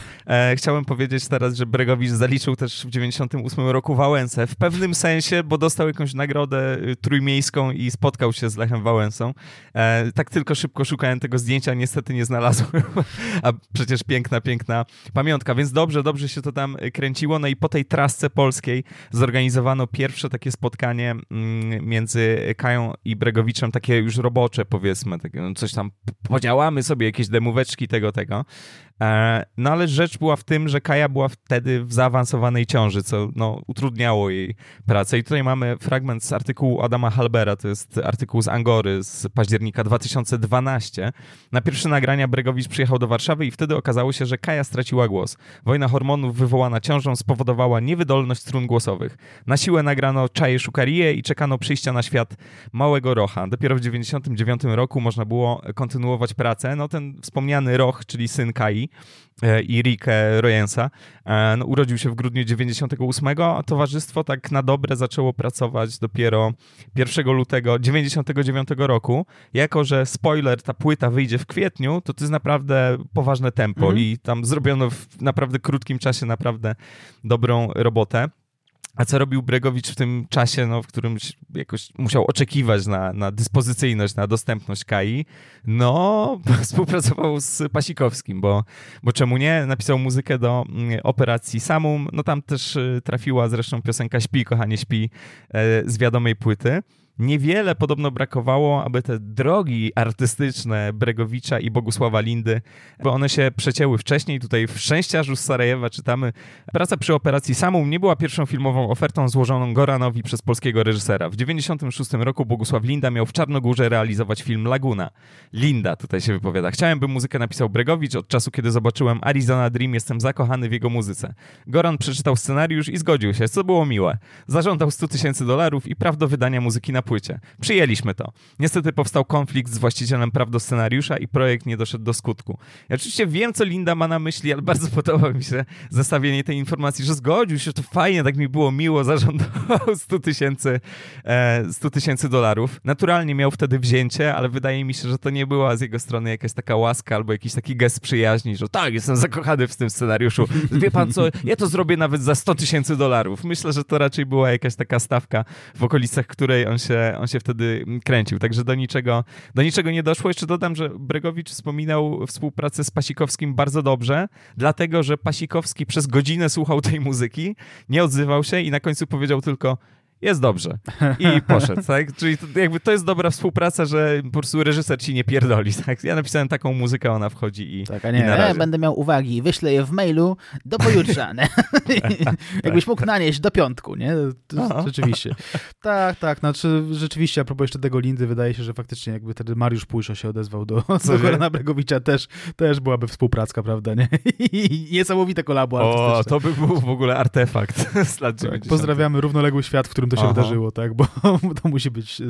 Chciałem powiedzieć teraz, że Bregowicz zaliczył też w 98 roku Wałęsę. W pewnym sensie, bo dostał jakąś nagrodę trójmiejską i spotkał się z Lechem Wałęsą. Tak tylko szybko szukałem tego zdjęcia, niestety nie znalazłem. A przecież piękna pamiątka, więc dobrze się to tam kręciło. No i po tej trasce polskiej zorganizowano pierwsze takie spotkanie między Kają i Bregowiczem, takie już robocze powiedzmy, takie, coś tam podziałamy sobie, jakieś demóweczki tego. No ale rzecz była w tym, że Kaja była wtedy w zaawansowanej ciąży, co utrudniało jej pracę. I tutaj mamy fragment z artykułu Adama Halbera, to jest artykuł z Angory z października 2012. Na pierwsze nagrania Bregowicz przyjechał do Warszawy i wtedy okazało się, że Kaja straciła głos. Wojna hormonów wywołana ciążą spowodowała niewydolność strun głosowych. Na siłę nagrano Czaję Szukariję i czekano przyjścia na świat małego Rocha. Dopiero w 99 roku można było kontynuować pracę. Ten wspomniany Roch, czyli syn Kai i Rikę Rojensa, urodził się w grudniu 98, a towarzystwo tak na dobre zaczęło pracować dopiero 1 lutego 99 roku. Jako że spoiler, ta płyta wyjdzie w kwietniu, to jest naprawdę poważne tempo i tam zrobiono w naprawdę krótkim czasie naprawdę dobrą robotę. A co robił Bregowicz w tym czasie, w którym jakoś musiał oczekiwać na dyspozycyjność, na dostępność Kai? Współpracował z Pasikowskim, bo czemu nie? Napisał muzykę do Operacji Samum. Tam też trafiła zresztą piosenka Śpi, kochanie, śpi z wiadomej płyty. Niewiele podobno brakowało, aby te drogi artystyczne Bregowicza i Bogusława Lindy, bo one się przecięły wcześniej. Tutaj w Szczęściarzu z Sarajewa czytamy: praca przy Operacji Samum nie była pierwszą filmową ofertą złożoną Goranowi przez polskiego reżysera. W 96 roku Bogusław Linda miał w Czarnogórze realizować film Laguna. Linda tutaj się wypowiada: chciałem, by muzykę napisał Bregowicz. Od czasu, kiedy zobaczyłem Arizona Dream, jestem zakochany w jego muzyce. Goran przeczytał scenariusz i zgodził się, co było miłe. Zażądał $100,000 i praw do wydania muzyki na płycie. Przyjęliśmy to. Niestety powstał konflikt z właścicielem praw do scenariusza i projekt nie doszedł do skutku. Ja oczywiście wiem, co Linda ma na myśli, ale bardzo podoba mi się zestawienie tej informacji, że zgodził się, to fajnie, tak mi było miło, zażądał $100,000. Naturalnie miał wtedy wzięcie, ale wydaje mi się, że to nie była z jego strony jakaś taka łaska albo jakiś taki gest przyjaźni, że tak, jestem zakochany w tym scenariuszu. Wie pan co, ja to zrobię nawet za $100,000. Myślę, że to raczej była jakaś taka stawka, w okolicach której on się wtedy kręcił, także do niczego nie doszło. Jeszcze dodam, że Bregowicz wspominał współpracę z Pasikowskim bardzo dobrze, dlatego, że Pasikowski przez godzinę słuchał tej muzyki, nie odzywał się i na końcu powiedział tylko: jest dobrze. I poszedł, tak? Czyli to, jakby to jest dobra współpraca, że po prostu reżyser ci nie pierdoli, tak? Ja napisałem taką muzykę, ona wchodzi i tak, a nie, i na razie. Ja będę miał uwagi, wyślę je w mailu do pojutrza. Jakbyś mógł nanieść do piątku, nie? Rzeczywiście. Tak, znaczy rzeczywiście, a propos jeszcze tego Lindy, wydaje się, że faktycznie jakby wtedy Mariusz Pójsza się odezwał do Gorana Bregowicza, też byłaby współpracka, prawda, nie? I niesamowite kolabo artystyczne. O, to by był w ogóle artefakt z lat 90. Pozdrawiamy równoległy świat, w którym to się wydarzyło, tak? Bo to musi być...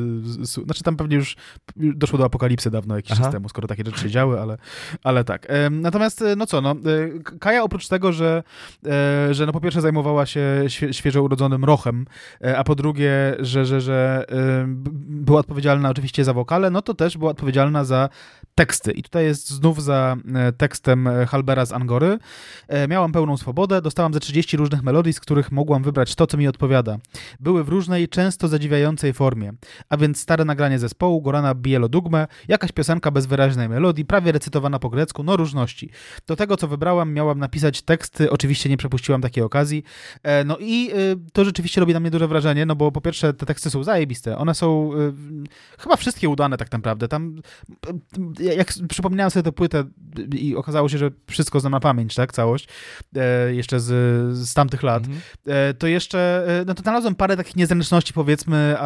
Znaczy tam pewnie już doszło do apokalipsy dawno, jakiś czas temu, skoro takie rzeczy się działy, ale tak. Natomiast, Kaja oprócz tego, że po pierwsze zajmowała się świeżo urodzonym Rochem, a po drugie, że była odpowiedzialna oczywiście za wokale, no to też była odpowiedzialna za teksty. I tutaj jest znów za tekstem Halbera z Angory. Miałam pełną swobodę, dostałam ze 30 różnych melodii, z których mogłam wybrać to, co mi odpowiada. Były w różnej, często zadziwiającej formie. A więc stare nagranie zespołu, Gorana Bielodugme, jakaś piosenka bez wyraźnej melodii, prawie recytowana po grecku, no różności. Do tego, co wybrałam, miałam napisać teksty, oczywiście nie przepuściłam takiej okazji. No i to rzeczywiście robi na mnie duże wrażenie, no bo po pierwsze te teksty są zajebiste, one są chyba wszystkie udane tak naprawdę. Tam, jak przypominałem sobie tę płytę i okazało się, że wszystko znam na pamięć, tak, całość, jeszcze z tamtych lat, to jeszcze, no to znalazłem parę takich niezręczności, powiedzmy,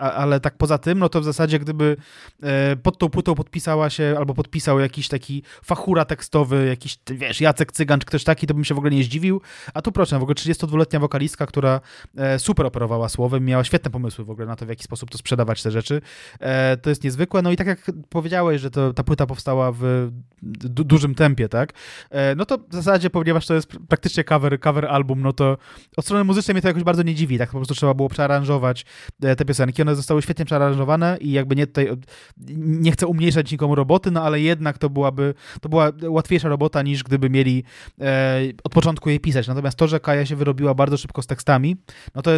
ale tak poza tym, no to w zasadzie gdyby pod tą płytą podpisała się, albo podpisał jakiś taki fachura tekstowy, jakiś, wiesz, Jacek Cygan, czy ktoś taki, to bym się w ogóle nie zdziwił, a tu proszę, w ogóle 32-letnia wokalistka, która super operowała słowem, miała świetne pomysły w ogóle na to, w jaki sposób to sprzedawać te rzeczy, to jest niezwykłe, no i tak jak powiedziałeś, że ta płyta powstała w dużym tempie, tak, no to w zasadzie, ponieważ to jest praktycznie cover album, no to od strony muzycznej mnie to jakoś bardzo nie dziwi, tak po prostu trzeba było przearanżować te piosenki, one zostały świetnie przearanżowane i jakby nie tutaj, nie chcę umniejszać nikomu roboty, no ale jednak to była łatwiejsza robota niż gdyby mieli od początku jej pisać, natomiast to, że Kaja się wyrobiła bardzo szybko z tekstami, no to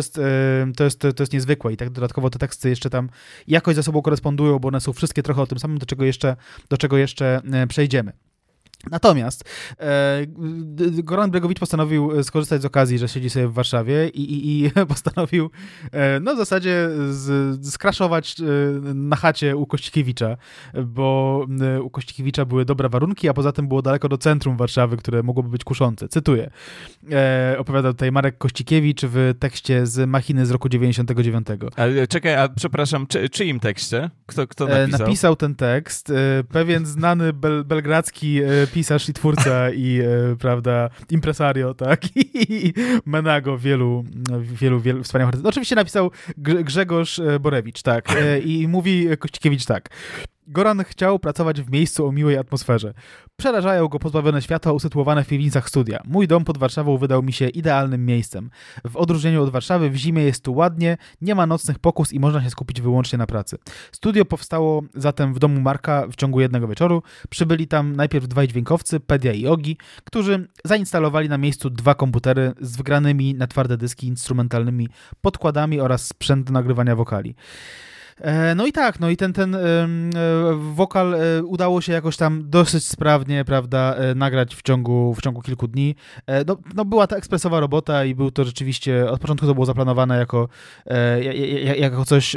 jest niezwykłe i tak dodatkowo te teksty jeszcze tam jakoś ze sobą korespondują, bo one są wszystkie trochę o tym samym, do czego jeszcze przejdziemy. Natomiast Goran Bregowicz postanowił skorzystać z okazji, że siedzi sobie w Warszawie i postanowił w zasadzie skraszować na chacie u Kościkiewicza, bo u Kościkiewicza były dobre warunki, a poza tym było daleko do centrum Warszawy, które mogłoby być kuszące. Cytuję. Opowiada tutaj Marek Kościkiewicz w tekście z Machiny z roku 99. Ale czekaj, przepraszam, czyim tekście? Kto napisał? Napisał ten tekst pewien znany belgradzki pisarz i twórca i prawda, impresario, tak, i menago wielu wspaniałych artystów. Oczywiście napisał Grzegorz Borewicz, tak, i mówi Kościkiewicz tak. Goran chciał pracować w miejscu o miłej atmosferze. Przerażają go pozbawione światła usytuowane w piwnicach studia. Mój dom pod Warszawą wydał mi się idealnym miejscem. W odróżnieniu od Warszawy w zimie jest tu ładnie, nie ma nocnych pokus i można się skupić wyłącznie na pracy. Studio powstało zatem w domu Marka w ciągu jednego wieczoru. Przybyli tam najpierw dwaj dźwiękowcy, Pedia i Ogi, którzy zainstalowali na miejscu dwa komputery z wgranymi na twarde dyski instrumentalnymi podkładami oraz sprzęt do nagrywania wokali. No i tak, no i ten wokal udało się jakoś tam dosyć sprawnie, prawda, nagrać w ciągu kilku dni. No była ta ekspresowa robota i był to rzeczywiście, od początku to było zaplanowane jako coś,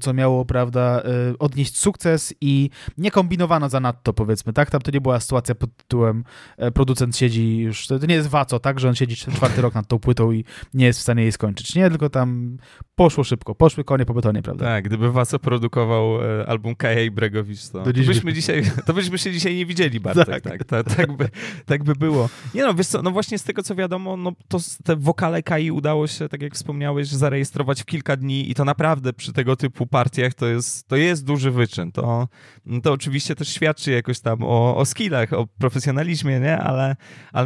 co miało, prawda, odnieść sukces i nie kombinowano zanadto, powiedzmy, tak? Tam to nie była sytuacja pod tytułem producent siedzi już, to nie jest Waco, tak, że on siedzi czwarty rok nad tą płytą i nie jest w stanie jej skończyć, nie? Tylko tam poszło szybko, poszły konie po betonie, prawda? Tak. Gdyby Waco produkował album Kaja i Bregowicz, to byśmy się dzisiaj nie widzieli, Bartek. Tak by było. Nie no, wiesz co, no właśnie z tego, co wiadomo, no to te wokale Kai udało się, tak jak wspomniałeś, zarejestrować w kilka dni i to naprawdę przy tego typu partiach to jest duży wyczyn. To oczywiście też świadczy jakoś tam o skillach, o profesjonalizmie, nie? Ale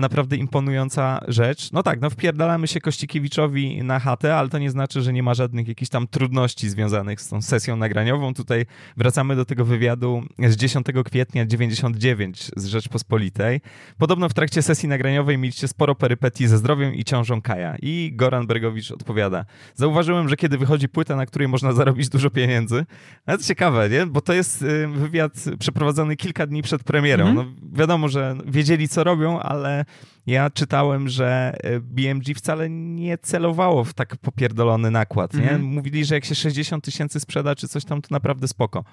naprawdę imponująca rzecz. No tak, no wpierdalamy się Kościkiewiczowi na chatę, ale to nie znaczy, że nie ma żadnych jakichś tam trudności związanych z tą sesją nagraniową. Tutaj wracamy do tego wywiadu z 10 kwietnia 99 z Rzeczpospolitej. Podobno w trakcie sesji nagraniowej mieliście sporo perypetii ze zdrowiem i ciążą Kaja. I Goran Bregowicz odpowiada. Zauważyłem, że kiedy wychodzi płyta, na której można zarobić dużo pieniędzy. Ale to ciekawe, nie? Bo to jest wywiad przeprowadzony kilka dni przed premierą. No, wiadomo, że wiedzieli, co robią, ale Ja czytałem, że BMG wcale nie celowało w tak popierdolony nakład. Nie? Mówili, że jak się 60 000 sprzeda czy coś tam, to naprawdę spoko.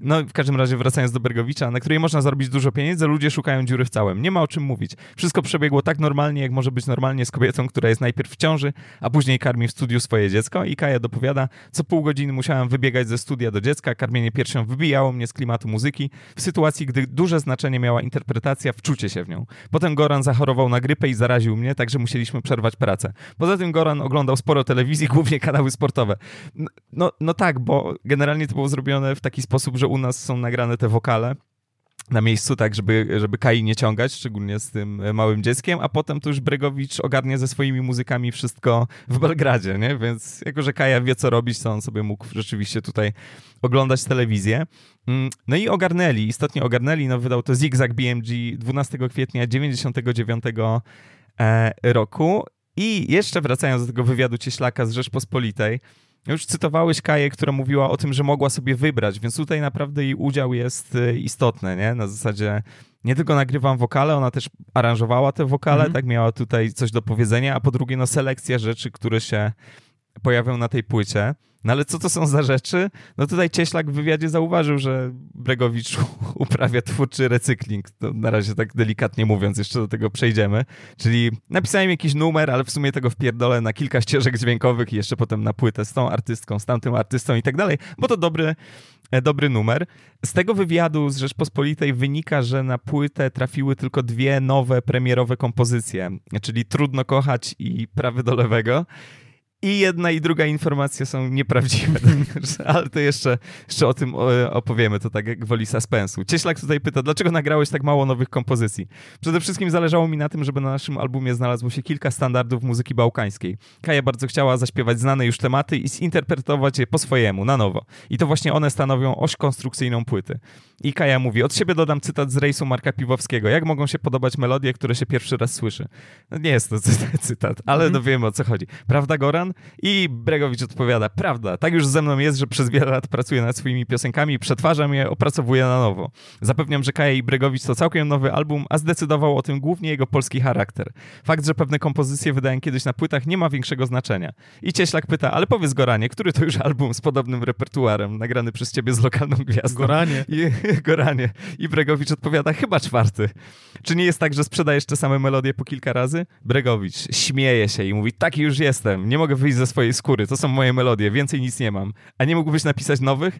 No w każdym razie wracając do Bergowicza, na której można zarobić dużo pieniędzy, ludzie szukają dziury w całym. Nie ma o czym mówić. Wszystko przebiegło tak normalnie, jak może być normalnie z kobietą, która jest najpierw w ciąży, a później karmi w studiu swoje dziecko. I Kaja dopowiada, co pół godziny musiałam wybiegać ze studia do dziecka, karmienie piersią wybijało mnie z klimatu muzyki, w sytuacji, gdy duże znaczenie miała interpretacja, wczucie się w nią. Potem Goran zachorował na grypę i zaraził mnie, także musieliśmy przerwać pracę. Poza tym Goran oglądał sporo telewizji, głównie kanały sportowe. No tak, bo generalnie to było zrobione w taki sposób, że u nas są nagrane te wokale na miejscu, tak, żeby Kai nie ciągać, szczególnie z tym małym dzieckiem, a potem to już Bergowicz ogarnia ze swoimi muzykami wszystko w Belgradzie, nie? Więc jako, że Kaja wie, co robić, to on sobie mógł rzeczywiście tutaj oglądać telewizję. No i istotnie ogarnęli, no wydał to Zigzag BMG 12 kwietnia 99 roku. I jeszcze wracając do tego wywiadu Cieślaka z Rzeczpospolitej, już cytowałeś Kaję, która mówiła o tym, że mogła sobie wybrać, więc tutaj naprawdę jej udział jest istotny, nie? Na zasadzie nie tylko nagrywam wokale, ona też aranżowała te wokale, tak, miała tutaj coś do powiedzenia, a po drugie no selekcja rzeczy, które się pojawią na tej płycie. No ale co to są za rzeczy? No tutaj Cieślak w wywiadzie zauważył, że Bergowicz uprawia twórczy recykling. To na razie tak delikatnie mówiąc, jeszcze do tego przejdziemy. Czyli napisałem jakiś numer, ale w sumie tego wpierdolę na kilka ścieżek dźwiękowych i jeszcze potem na płytę z tą artystką, z tamtym artystą i tak dalej, bo to dobry numer. Z tego wywiadu z Rzeczpospolitej wynika, że na płytę trafiły tylko dwie nowe premierowe kompozycje, czyli Trudno kochać i Prawy do lewego. I jedna i druga informacja są nieprawdziwe, ale to jeszcze o tym opowiemy, to tak jak woli suspensu. Cieślak tutaj pyta, dlaczego nagrałeś tak mało nowych kompozycji? Przede wszystkim zależało mi na tym, żeby na naszym albumie znalazło się kilka standardów muzyki bałkańskiej. Kaja bardzo chciała zaśpiewać znane już tematy i zinterpretować je po swojemu, na nowo. I to właśnie one stanowią oś konstrukcyjną płyty. I Kaja mówi, od siebie dodam cytat z rejsu Marka Piwowskiego. Jak mogą się podobać melodie, które się pierwszy raz słyszy? No nie jest to cytat, ale no wiemy, o co chodzi. Prawda, Goran? I Bergowicz odpowiada, prawda, tak już ze mną jest, że przez wiele lat pracuję nad swoimi piosenkami, przetwarzam je, opracowuję na nowo. Zapewniam, że Kaja i Bergowicz to całkiem nowy album, a zdecydował o tym głównie jego polski charakter. Fakt, że pewne kompozycje wydałem kiedyś na płytach, nie ma większego znaczenia. I Cieślak pyta, ale powiedz Goranie, który to już album z podobnym repertuarem, nagrany przez ciebie z lokalną gwiazdą? Goranie. I Bergowicz odpowiada, chyba 4. Czy nie jest tak, że sprzedajesz te same melodie po kilka razy? Bergowicz śmieje się i mówi, taki już jestem, nie mogę wyjść ze swojej skóry, to są moje melodie, więcej nic nie mam. A nie mógłbyś napisać nowych?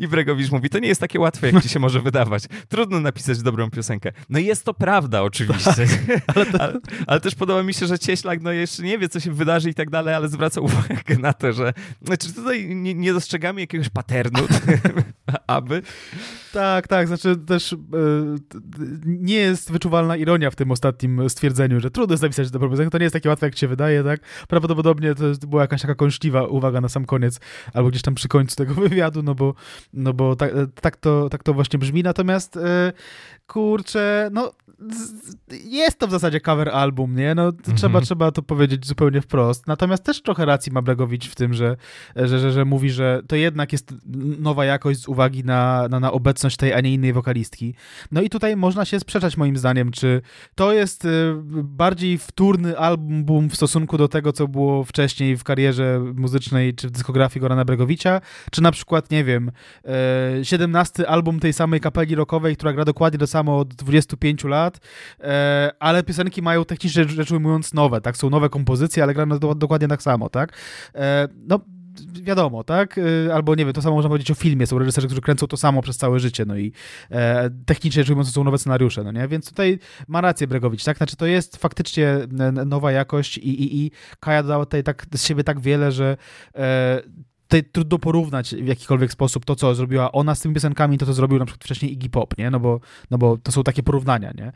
I Bergowicz mówi, to nie jest takie łatwe, jak ci się może wydawać. Trudno napisać dobrą piosenkę. No jest to prawda oczywiście, tak, ale też podoba mi się, że Cieślak no jeszcze nie wie, co się wydarzy i tak dalej, ale zwraca uwagę na to, że znaczy tutaj nie dostrzegamy jakiegoś paternu, aby... Tak, znaczy też nie jest wyczuwalna ironia w tym ostatnim stwierdzeniu, że trudno jest napisać dobrą piosenkę, to nie jest takie łatwe, jak ci się wydaje, tak? Prawdopodobnie to była jakaś taka kąśliwa uwaga na sam koniec, albo gdzieś tam przy końcu tego wywiadu, no bo tak to właśnie brzmi. Natomiast kurczę, no jest to w zasadzie cover album, nie? No trzeba to powiedzieć zupełnie wprost. Natomiast też trochę racji ma Bergowicz w tym, że mówi, że to jednak jest nowa jakość z uwagi na obecność tej, a nie innej wokalistki. No i tutaj można się sprzeczać moim zdaniem, czy to jest bardziej wtórny album w stosunku do tego, co było wcześniej w karierze muzycznej czy w dyskografii Gorana Bergowicza, czy na przykład, nie wiem, 17 album tej samej kapeli rockowej, która gra dokładnie to samo od 25 lat, ale piosenki mają technicznie rzecz ujmując nowe, tak? Są nowe kompozycje, ale gramy dokładnie tak samo, tak? No wiadomo, tak? Albo nie wiem, to samo można powiedzieć o filmie. Są reżyserzy, którzy kręcą to samo przez całe życie, no i technicznie rzecz ujmując, są nowe scenariusze, no nie? Więc tutaj ma rację Bergowicz, tak? Znaczy to jest faktycznie nowa jakość i Kaja dodała tutaj tak, z siebie tak wiele, że tutaj trudno porównać w jakikolwiek sposób to, co zrobiła ona z tymi piosenkami, to, co zrobił na przykład wcześniej Iggy Pop, nie? No bo to są takie porównania, nie?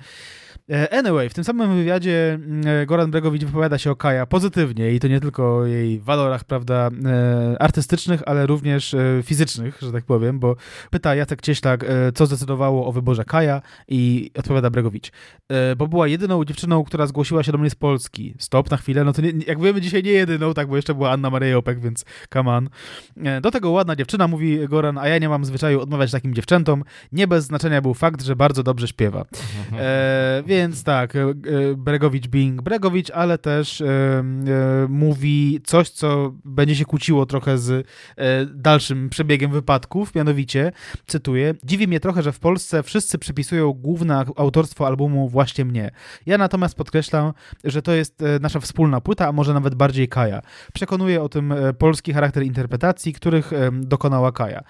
Anyway, w tym samym wywiadzie Goran Bergowicz wypowiada się o Kaja pozytywnie i to nie tylko o jej walorach, prawda, artystycznych, ale również fizycznych, że tak powiem, bo pyta Jacek Cieślak, co zdecydowało o wyborze Kaja i odpowiada Bergowicz, bo była jedyną dziewczyną, która zgłosiła się do mnie z Polski. Stop, na chwilę, no to nie, jak wiemy dzisiaj nie jedyną, tak, bo jeszcze była Anna Maria Jopek, więc come on. Do tego ładna dziewczyna, mówi Goran, a ja nie mam zwyczaju odmawiać takim dziewczętom. Nie bez znaczenia był fakt, że bardzo dobrze śpiewa. Więc tak, Bregović Bing Bregović, ale też mówi coś, co będzie się kłóciło trochę z dalszym przebiegiem wypadków, mianowicie, cytuję, dziwi mnie trochę, że w Polsce wszyscy przypisują główne autorstwo albumu właśnie mnie. Ja natomiast podkreślam, że to jest nasza wspólna płyta, a może nawet bardziej Kaja. Przekonuje o tym polski charakter interpretacji, których dokonała Kaja.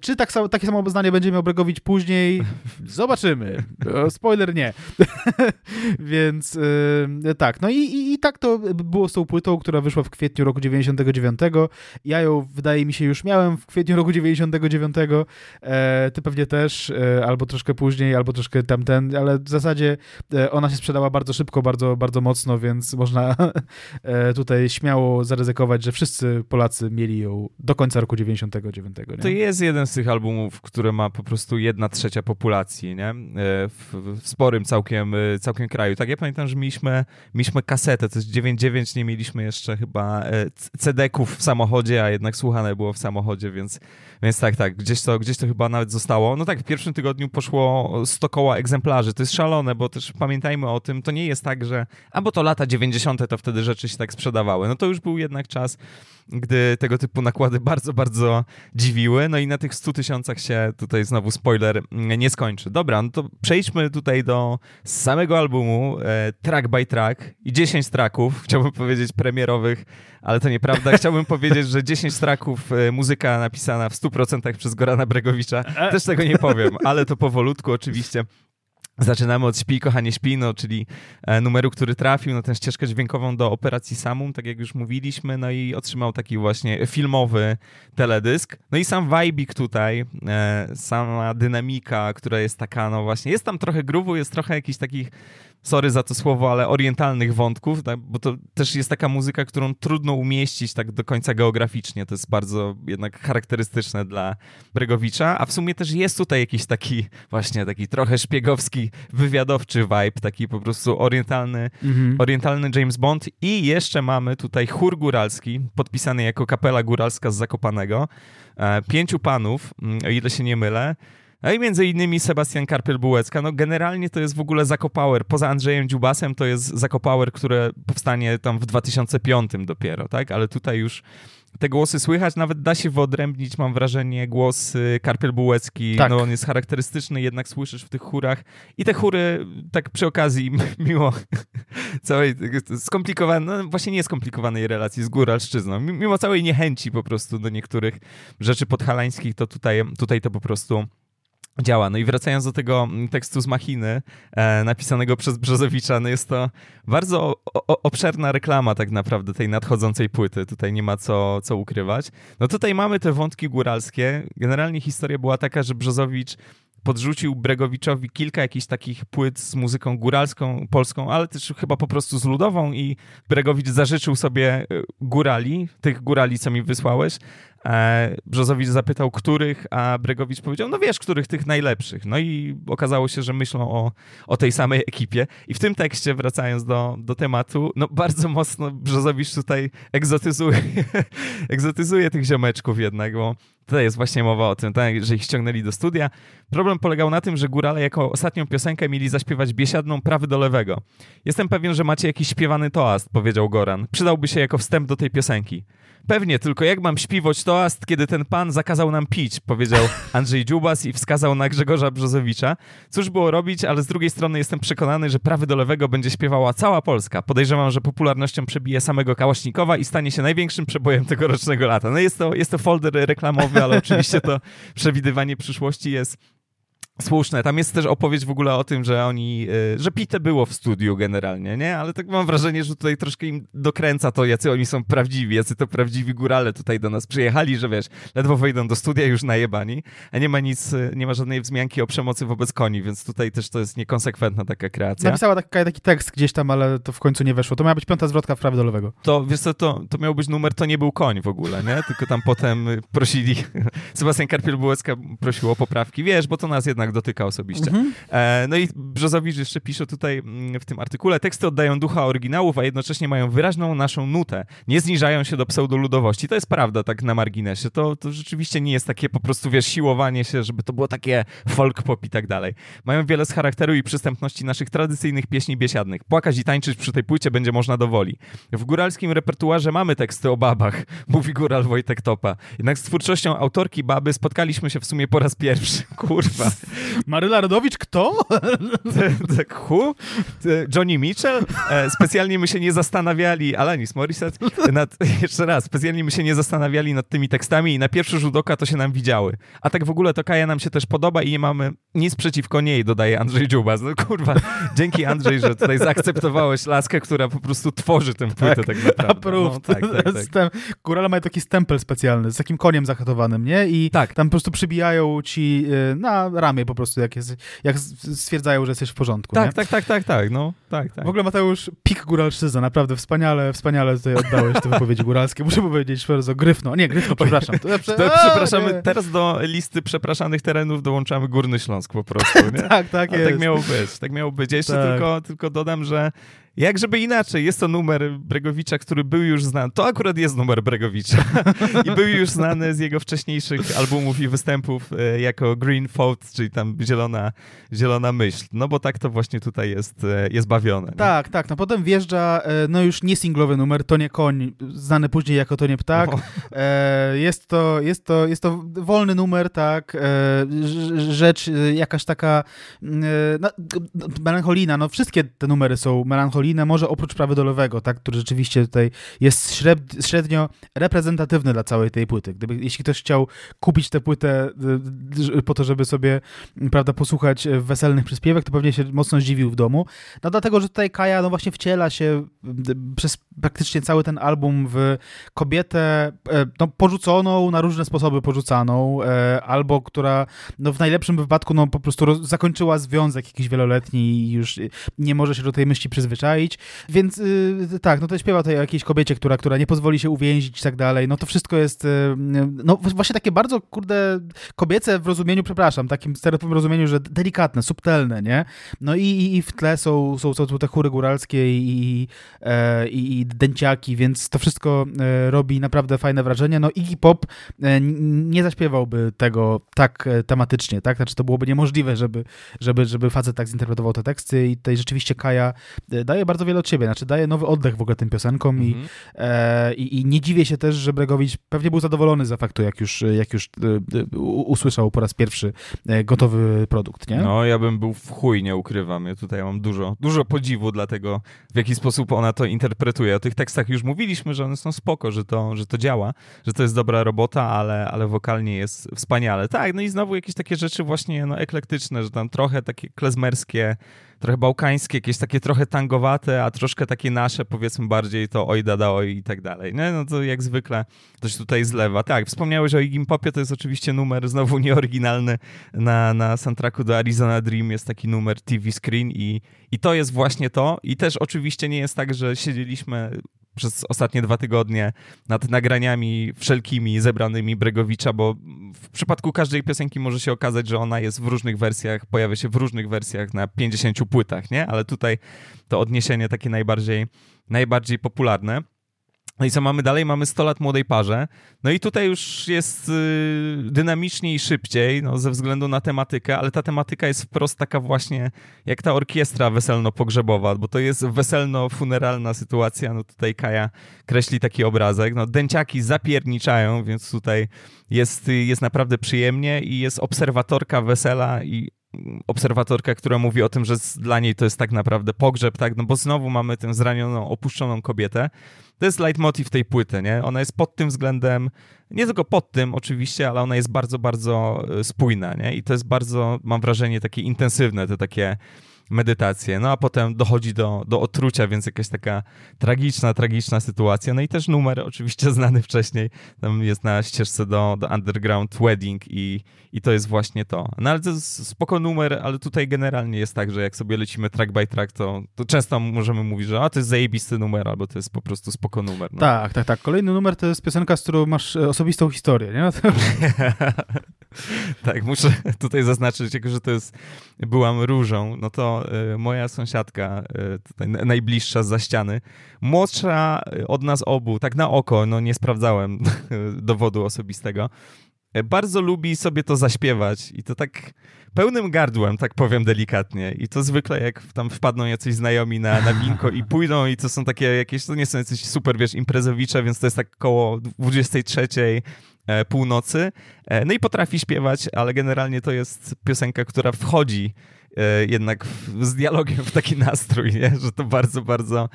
Czy takie samo oznanie będzie miał Bregović później? Zobaczymy. Spoiler nie. Więc tak. No i tak to było z tą płytą, która wyszła w kwietniu roku 99. Ja ją, wydaje mi się, już miałem w kwietniu roku 99. Ty pewnie też, albo troszkę później, albo troszkę tamten, ale w zasadzie ona się sprzedała bardzo szybko, bardzo, bardzo mocno, więc można tutaj śmiało zaryzykować, że wszyscy Polacy mieli ją do końca roku 99. Nie? To jest jeden z tych albumów, które ma po prostu 1/3 populacji, nie? W sporym całkiem kraju. Tak, ja pamiętam, że mieliśmy kasetę, to jest 9.9, nie mieliśmy jeszcze chyba CD-ków w samochodzie, a jednak słuchane było w samochodzie, więc tak, gdzieś to chyba nawet zostało. No tak, w pierwszym tygodniu poszło 100 koła egzemplarzy. To jest szalone, bo też pamiętajmy o tym, to nie jest tak, że albo to lata 90. to wtedy rzeczy się tak sprzedawały. No to już był jednak czas, gdy tego typu nakłady bardzo, bardzo dziwiły. No i na tych 100 tysiącach się tutaj znowu spoiler nie skończy. Dobra, no to przejdźmy tutaj do samego albumu, track by track i 10 tracków, chciałbym powiedzieć premierowych, ale to nieprawda. Chciałbym powiedzieć, że 10 tracków muzyka napisana w 100% przez Gorana Bregovicia. Też tego nie powiem, ale to powolutku oczywiście. Zaczynamy od Śpi, kochanie śpi, no, czyli numeru, który trafił na tę ścieżkę dźwiękową do Operacji Samum, tak jak już mówiliśmy, no i otrzymał taki właśnie filmowy teledysk. No i sam vibik tutaj, sama dynamika, która jest taka, no właśnie, jest tam trochę groove'u, jest trochę jakichś takich, sorry za to słowo, ale orientalnych wątków, tak, bo to też jest taka muzyka, którą trudno umieścić tak do końca geograficznie. To jest bardzo jednak charakterystyczne dla Bregovicia, a w sumie też jest tutaj jakiś taki właśnie taki trochę szpiegowski, wywiadowczy vibe, taki po prostu orientalny James Bond. I jeszcze mamy tutaj chór góralski, podpisany jako kapela góralska z Zakopanego. 5 panów, o ile się nie mylę. No i między innymi Sebastian Karpiel-Bułecka. No generalnie to jest w ogóle Zakopower. Poza Andrzejem Dziubasem to jest Zakopower, które powstanie tam w 2005 dopiero, tak? Ale tutaj już te głosy słychać. Nawet da się wyodrębnić, mam wrażenie, głos Karpiel-Bułecki. Tak. No on jest charakterystyczny, jednak słyszysz w tych chórach. I te chóry, tak przy okazji, mimo całej skomplikowanej, no właśnie nieskomplikowanej relacji z góralszczyzną, mimo całej niechęci po prostu do niektórych rzeczy podhalańskich, to tutaj to po prostu działa. No i wracając do tego tekstu z Machiny, napisanego przez Brzozowicza, no jest to bardzo obszerna reklama tak naprawdę tej nadchodzącej płyty. Tutaj nie ma co ukrywać. No tutaj mamy te wątki góralskie. Generalnie historia była taka, że Brzozowicz podrzucił Bregovicowi kilka jakichś takich płyt z muzyką góralską, polską, ale też chyba po prostu z ludową i Bregović zażyczył sobie górali, tych górali, co mi wysłałeś. Brzozowicz zapytał, których, a Bregović powiedział, no wiesz, których, tych najlepszych. No i okazało się, że myślą o tej samej ekipie. I w tym tekście, wracając do tematu, no bardzo mocno Brzozowicz tutaj egzotyzuje tych ziomeczków jednak, bo tutaj jest właśnie mowa o tym, tak, że ich ściągnęli do studia. Problem polegał na tym, że górale jako ostatnią piosenkę mieli zaśpiewać biesiadną prawy do lewego. Jestem pewien, że macie jakiś śpiewany toast, powiedział Goran. Przydałby się jako wstęp do tej piosenki. Pewnie, tylko jak mam śpiwoć toast, kiedy ten pan zakazał nam pić, powiedział Andrzej Dziubas i wskazał na Grzegorza Brzozowicza. Cóż było robić, ale z drugiej strony jestem przekonany, że prawy do lewego będzie śpiewała cała Polska. Podejrzewam, że popularnością przebije samego Kałaśnikowa i stanie się największym przebojem tegorocznego lata. No jest to folder reklamowy, ale oczywiście to przewidywanie przyszłości jest słuszne. Tam jest też opowieść w ogóle o tym, że pite było w studiu generalnie, nie? Ale tak mam wrażenie, że tutaj troszkę im dokręca to, jacy oni są prawdziwi, jacy to prawdziwi górale tutaj do nas przyjechali, że wiesz, ledwo wejdą do studia już najebani, a nie ma żadnej wzmianki o przemocy wobec koni, więc tutaj też to jest niekonsekwentna taka kreacja. Napisała taki tekst gdzieś tam, ale to w końcu nie weszło. To miała być 5. zwrotka w prawie do lewego. To wiesz co, to miał być numer, to nie był koń w ogóle, nie? Tylko tam potem prosili, Sebastian Karpiel-Bułecka prosił o poprawki, wiesz, bo to nas jednak jednak dotyka osobiście. No i Brzozowicz jeszcze pisze tutaj w tym artykule: teksty oddają ducha oryginałów, a jednocześnie mają wyraźną naszą nutę. Nie zniżają się do pseudoludowości. To jest prawda, tak na marginesie. To rzeczywiście nie jest takie po prostu, wiesz, siłowanie się, żeby to było takie folk pop i tak dalej. Mają wiele z charakteru i przystępności naszych tradycyjnych pieśni biesiadnych. Płakać i tańczyć przy tej płycie będzie można do woli. W góralskim repertuarze mamy teksty o babach, mówi góral Wojtek Topa. Jednak z twórczością autorki Baby spotkaliśmy się w sumie po raz pierwszy. Kurwa. Maryla Rodowicz kto? Johnny Mitchell? Specjalnie my się nie zastanawiali, Alanis Morissette, specjalnie my się nie zastanawiali nad tymi tekstami i na pierwszy rzut oka to się nam widziały. A tak w ogóle to Kaja nam się też podoba i nie mamy nic przeciwko niej, dodaje Andrzej Dziubas. No kurwa, dzięki Andrzej, że tutaj zaakceptowałeś laskę, która po prostu tworzy tę płytę tak naprawdę. Approved. Górale mają taki stempel specjalny z takim koniem zahacztowanym, nie? I tam po prostu przybijają ci na ramię po prostu, jak stwierdzają, że jesteś w porządku. Tak, nie? tak. W ogóle Mateusz, pik góralszczyzna, naprawdę wspaniale tutaj oddałeś te wypowiedzi góralskie. Muszę powiedzieć, bardzo gryfno. Nie, gryfno, przepraszam. Przepraszamy, teraz do listy przepraszanych terenów dołączamy Górny Śląsk po prostu, nie? Tak jest. Tak miało być. Jeszcze tylko dodam, że jak żeby inaczej, jest to numer Bregowicza, który był już znany. To akurat jest numer Bregowicza. I był już znany z jego wcześniejszych albumów i występów jako Green Thought, czyli tam zielona myśl. No bo tak to właśnie tutaj jest bawione. Nie? Tak. No potem wjeżdża, no już nie singlowy numer, To nie koń, znany później jako To nie ptak. Jest to wolny numer, tak. Rzecz jakaś taka melancholijna. No wszystkie te numery są melancholijne. Może oprócz Prawy dolowego, tak, który rzeczywiście tutaj jest średnio reprezentatywny dla całej tej płyty. Jeśli ktoś chciał kupić tę płytę po to, żeby sobie, prawda, posłuchać weselnych przyspiewek, to pewnie się mocno zdziwił w domu. No dlatego, że tutaj Kaja no właśnie wciela się przez praktycznie cały ten album w kobietę no, porzuconą, na różne sposoby porzucaną, albo która no, w najlepszym wypadku no, po prostu zakończyła związek jakiś wieloletni i już nie może się do tej myśli przyzwyczaić. Więc tak, no to śpiewa tutaj o jakiejś kobiecie, która nie pozwoli się uwięzić i tak dalej. No to wszystko jest no właśnie takie bardzo, kurde, kobiece w rozumieniu, takim stereotypowym rozumieniu, że delikatne, subtelne, nie? No i w tle są te chóry góralskie i dęciaki, więc to wszystko robi naprawdę fajne wrażenie. No Iggy Pop nie zaśpiewałby tego tak tematycznie, tak? Znaczy to byłoby niemożliwe, żeby facet tak zinterpretował te teksty i tutaj rzeczywiście Kaja daje bardzo wiele od siebie, znaczy daje nowy oddech w ogóle tym piosenkom i nie dziwię się też, że Bregowicz pewnie był zadowolony z faktu, jak już usłyszał po raz pierwszy gotowy produkt, nie? No, ja bym był w chuj, nie ukrywam. Ja mam dużo podziwu dla tego, w jaki sposób ona to interpretuje. O tych tekstach już mówiliśmy, że one są spoko, że to działa, że to jest dobra robota, ale wokalnie jest wspaniale. Tak, no i znowu jakieś takie rzeczy właśnie no, eklektyczne, że tam trochę takie klezmerskie, trochę bałkańskie, jakieś takie trochę tangowate, a troszkę takie nasze, powiedzmy bardziej to oj dada oj i tak dalej. No to jak zwykle to się tutaj zlewa. Tak, wspomniałeś o Iggy Popie, to jest oczywiście numer znowu nieoryginalny na soundtracku do Arizona Dream, jest taki numer TV Screen i to jest właśnie to. I też oczywiście nie jest tak, że siedzieliśmy przez ostatnie 2 tygodnie nad nagraniami wszelkimi zebranymi Bregowicza, bo w przypadku każdej piosenki może się okazać, że ona jest w różnych wersjach, pojawia się w różnych wersjach na 50 płytach, nie? Ale tutaj to odniesienie takie najbardziej popularne. No i co mamy dalej? Mamy 100 lat młodej parze. No i tutaj już jest dynamiczniej i szybciej, no, ze względu na tematykę, ale ta tematyka jest wprost taka właśnie jak ta orkiestra weselno-pogrzebowa, bo to jest weselno-funeralna sytuacja. No tutaj Kaja kreśli taki obrazek. No dęciaki zapierniczają, więc tutaj jest naprawdę przyjemnie i jest obserwatorka wesela i obserwatorka, która mówi o tym, że dla niej to jest tak naprawdę pogrzeb, tak? No bo znowu mamy tę zranioną, opuszczoną kobietę. To jest leitmotiv tej płyty, nie? Ona jest pod tym względem, nie tylko pod tym oczywiście, ale ona jest bardzo, bardzo spójna, nie? I to jest bardzo, mam wrażenie, takie intensywne, te takie medytacje. No a potem dochodzi do otrucia, więc jakaś taka tragiczna sytuacja. No i też numer oczywiście znany wcześniej. Tam jest na ścieżce do Underground Wedding i to jest właśnie to. No ale to jest spoko numer, ale tutaj generalnie jest tak, że jak sobie lecimy track by track, to często możemy mówić, że to jest zajebisty numer, albo to jest po prostu spoko numer. No. Tak. Kolejny numer to jest piosenka, z którą masz osobistą historię, nie? Tak, muszę tutaj zaznaczyć, jako że to jest, byłam różą, no to moja sąsiadka, tutaj najbliższa zza ściany, młodsza od nas obu, tak na oko, no nie sprawdzałem dowodu osobistego, bardzo lubi sobie to zaśpiewać i to tak pełnym gardłem, tak powiem delikatnie. I to zwykle jak tam wpadną jacyś znajomi na winko i pójdą i to są takie jakieś, to nie są jacyś super, wiesz, imprezowicze, więc to jest tak koło 23 północy. No i potrafi śpiewać, ale generalnie to jest piosenka, która wchodzi jednak z dialogiem w taki nastrój, nie? Że to bardzo, bardzo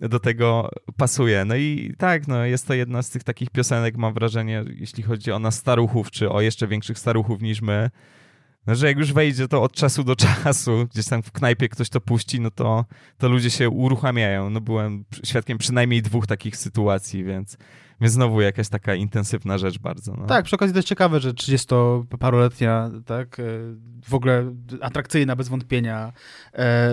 do tego pasuje. No i tak, no jest to jedna z tych takich piosenek, mam wrażenie, jeśli chodzi o nas staruchów, czy o jeszcze większych staruchów niż my, no, że jak już wejdzie to od czasu do czasu, gdzieś tam w knajpie ktoś to puści, no to ludzie się uruchamiają. No byłem świadkiem przynajmniej 2 takich sytuacji, więc znowu jakaś taka intensywna rzecz bardzo. No. Tak, przy okazji to jest ciekawe, że 30-paroletnia, tak, w ogóle atrakcyjna, bez wątpienia,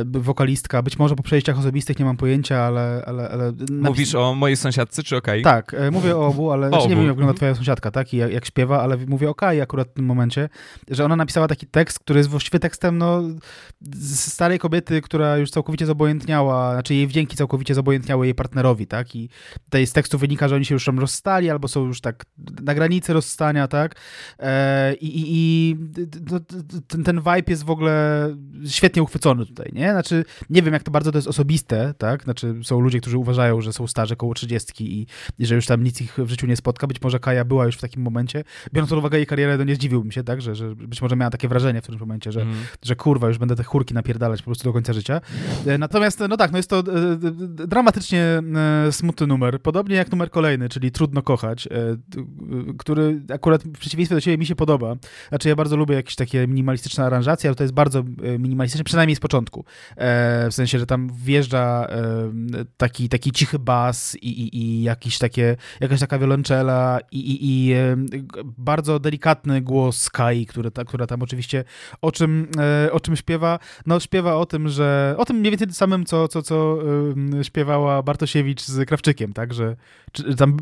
wokalistka, być może po przejściach osobistych, nie mam pojęcia, ale Mówisz o mojej sąsiadce, czy o Kai? Tak, mówię o obu, ale znaczy, nie wiem, jak wygląda twoja sąsiadka, tak, i jak śpiewa, ale mówię o Kai akurat w tym momencie, że ona napisała taki tekst, który jest właściwie tekstem, no, starej kobiety, która już całkowicie zobojętniała, znaczy jej wdzięki całkowicie zobojętniały jej partnerowi, tak, i tutaj z tekstu wynika, że oni się już rozstali, albo są już tak na granicy rozstania, tak? Ten vibe jest w ogóle świetnie uchwycony tutaj, nie? Znaczy, nie wiem, jak to bardzo to jest osobiste, tak? Znaczy, są ludzie, którzy uważają, że są starzy koło 30 i że już tam nic ich w życiu nie spotka. Być może Kaja była już w takim momencie. Biorąc pod uwagę jej karierę, to nie zdziwiłbym się, tak? Że być może miała takie wrażenie w którymś momencie, że kurwa, już będę te chórki napierdalać po prostu do końca życia. Natomiast, no tak, no jest to dramatycznie smutny numer. Podobnie jak numer kolejny, czyli Trudno kochać, który akurat w przeciwieństwie do ciebie mi się podoba. Znaczy ja bardzo lubię jakieś takie minimalistyczne aranżacje, ale to jest bardzo minimalistyczne, przynajmniej z początku. W sensie, że tam wjeżdża taki cichy bas i jakaś taka wiolonczela i bardzo delikatny głos Kai, która tam oczywiście o czym śpiewa. No śpiewa o tym, że o tym mniej więcej tym samym, co śpiewała Bartosiewicz z Krawczykiem, tak, że tam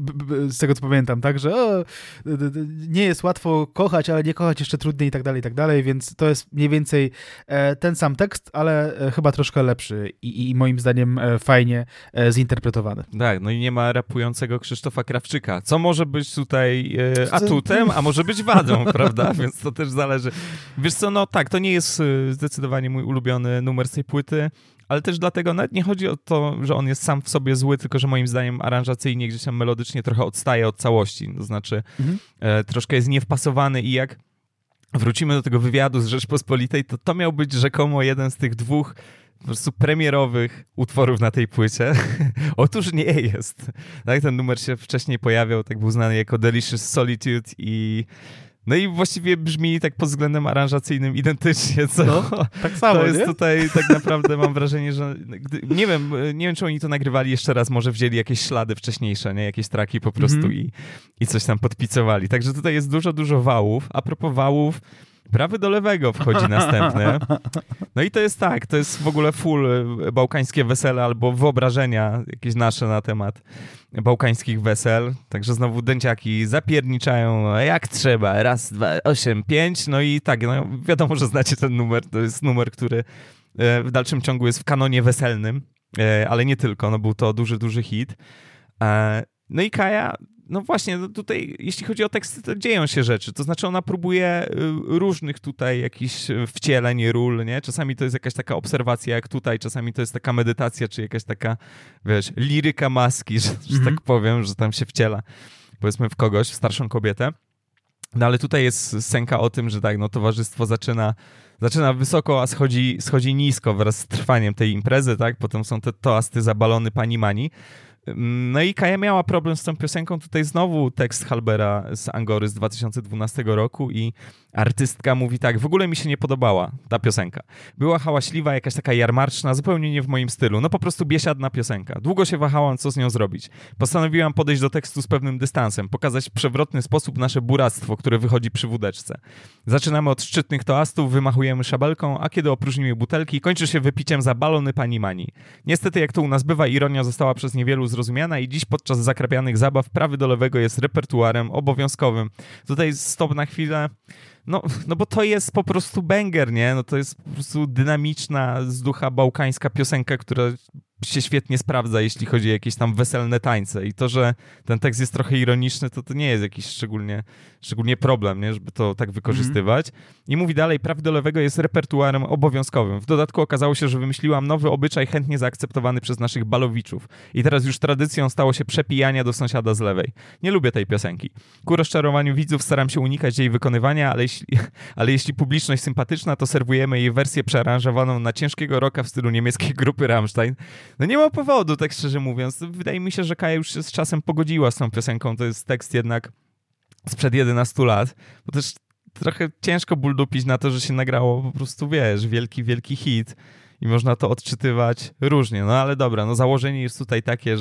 z tego, co pamiętam, tak, że nie jest łatwo kochać, ale nie kochać jeszcze trudniej i tak dalej, więc to jest mniej więcej ten sam tekst, ale chyba troszkę lepszy i moim zdaniem fajnie zinterpretowany. Tak, no i nie ma rapującego Krzysztofa Krawczyka, co może być tutaj atutem, a może być wadą, prawda, więc to też zależy. Wiesz co, no tak, to nie jest zdecydowanie mój ulubiony numer z tej płyty, ale też dlatego nawet nie chodzi o to, że on jest sam w sobie zły, tylko że moim zdaniem aranżacyjnie gdzieś tam melodycznie trochę odstaje od całości. To znaczy troszkę jest niewpasowany i jak wrócimy do tego wywiadu z Rzeczpospolitej, to miał być rzekomo jeden z tych 2 po prostu premierowych utworów na tej płycie. Otóż nie jest. Tak, ten numer się wcześniej pojawiał, tak był znany jako Delicious Solitude i... No i właściwie brzmi tak pod względem aranżacyjnym identycznie, co no, tak samo, to jest, nie? Tutaj tak naprawdę mam wrażenie, że nie wiem, czy oni to nagrywali jeszcze raz, może wzięli jakieś ślady wcześniejsze, nie? Jakieś traki po prostu i coś tam podpicowali. Także tutaj jest dużo, dużo wałów. A propos wałów, prawy do lewego wchodzi następny. No i to jest tak, to jest w ogóle full bałkańskie wesele albo wyobrażenia jakieś nasze na temat bałkańskich wesel. Także znowu dęciaki zapierniczają jak trzeba. 1, 2, 8, 5. No i tak, no wiadomo, że znacie ten numer. To jest numer, który w dalszym ciągu jest w kanonie weselnym, ale nie tylko. No był to duży, duży hit. No i Kaja... No właśnie, no tutaj jeśli chodzi o teksty, to dzieją się rzeczy. To znaczy ona próbuje różnych tutaj jakichś wcieleń, ról, nie? Czasami to jest jakaś taka obserwacja jak tutaj, czasami to jest taka medytacja, czy jakaś taka, wiesz, liryka maski, że tak powiem, że tam się wciela, powiedzmy, w kogoś, w starszą kobietę. No ale tutaj jest scenka o tym, że tak, no towarzystwo zaczyna wysoko, a schodzi nisko wraz z trwaniem tej imprezy, tak? Potem są te toasty za balony pani Mani. No i Kaja miała problem z tą piosenką. Tutaj znowu tekst Halbera z Angory z 2012 roku i Artystka mówi tak, w ogóle mi się nie podobała ta piosenka. Była hałaśliwa, jakaś taka jarmarczna, zupełnie nie w moim stylu. No po prostu biesiadna piosenka. Długo się wahałam, co z nią zrobić. Postanowiłam podejść do tekstu z pewnym dystansem, pokazać w przewrotny sposób nasze buractwo, które wychodzi przy wódeczce. Zaczynamy od szczytnych toastów, wymachujemy szabelką, a kiedy opróżnimy butelki, kończy się wypiciem za balony pani Mani. Niestety, jak to u nas bywa, ironia została przez niewielu zrozumiana i dziś podczas zakrapianych zabaw prawy do lewego jest repertuarem obowiązkowym. Tutaj stop na chwilę. No bo to jest po prostu banger, nie? No to jest po prostu dynamiczna, z ducha bałkańska piosenka, która się świetnie sprawdza, jeśli chodzi o jakieś tam weselne tańce. I to, że ten tekst jest trochę ironiczny, to nie jest jakiś szczególnie problem, nie? Żeby to tak wykorzystywać. I mówi dalej, praw do lewego jest repertuarem obowiązkowym. W dodatku okazało się, że wymyśliłam nowy obyczaj chętnie zaakceptowany przez naszych balowiczów. I teraz już tradycją stało się przepijania do sąsiada z lewej. Nie lubię tej piosenki. Ku rozczarowaniu widzów staram się unikać jej wykonywania, ale jeśli publiczność sympatyczna, to serwujemy jej wersję przearanżowaną na ciężkiego rocka w stylu niemieckiej grupy Rammstein. No nie ma powodu, tak szczerze mówiąc. Wydaje mi się, że Kaja już się z czasem pogodziła z tą piosenką. To jest tekst jednak sprzed 11 lat. Bo też trochę ciężko bulldupić na to, że się nagrało po prostu, wiesz, wielki, wielki hit. I można to odczytywać różnie. No ale dobra, no założenie jest tutaj takie,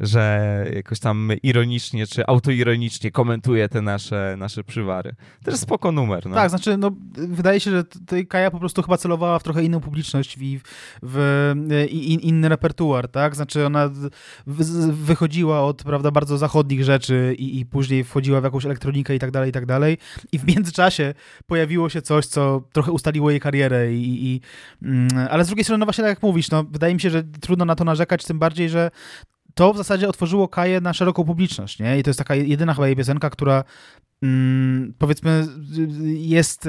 że jakoś tam ironicznie czy autoironicznie komentuje te nasze przywary. Też spoko numer. No. Tak, znaczy no, wydaje się, że tutaj Kaja po prostu chyba celowała w trochę inną publiczność i inny repertuar, tak? Znaczy ona wychodziła od, prawda, bardzo zachodnich rzeczy i później wchodziła w jakąś elektronikę i tak dalej i w międzyczasie pojawiło się coś, co trochę ustaliło jej karierę ale z drugiej strony, no właśnie tak jak mówisz, no wydaje mi się, że trudno na to narzekać, tym bardziej, że to w zasadzie otworzyło Kaję na szeroką publiczność, nie? I to jest taka jedyna chyba jej piosenka, która powiedzmy jest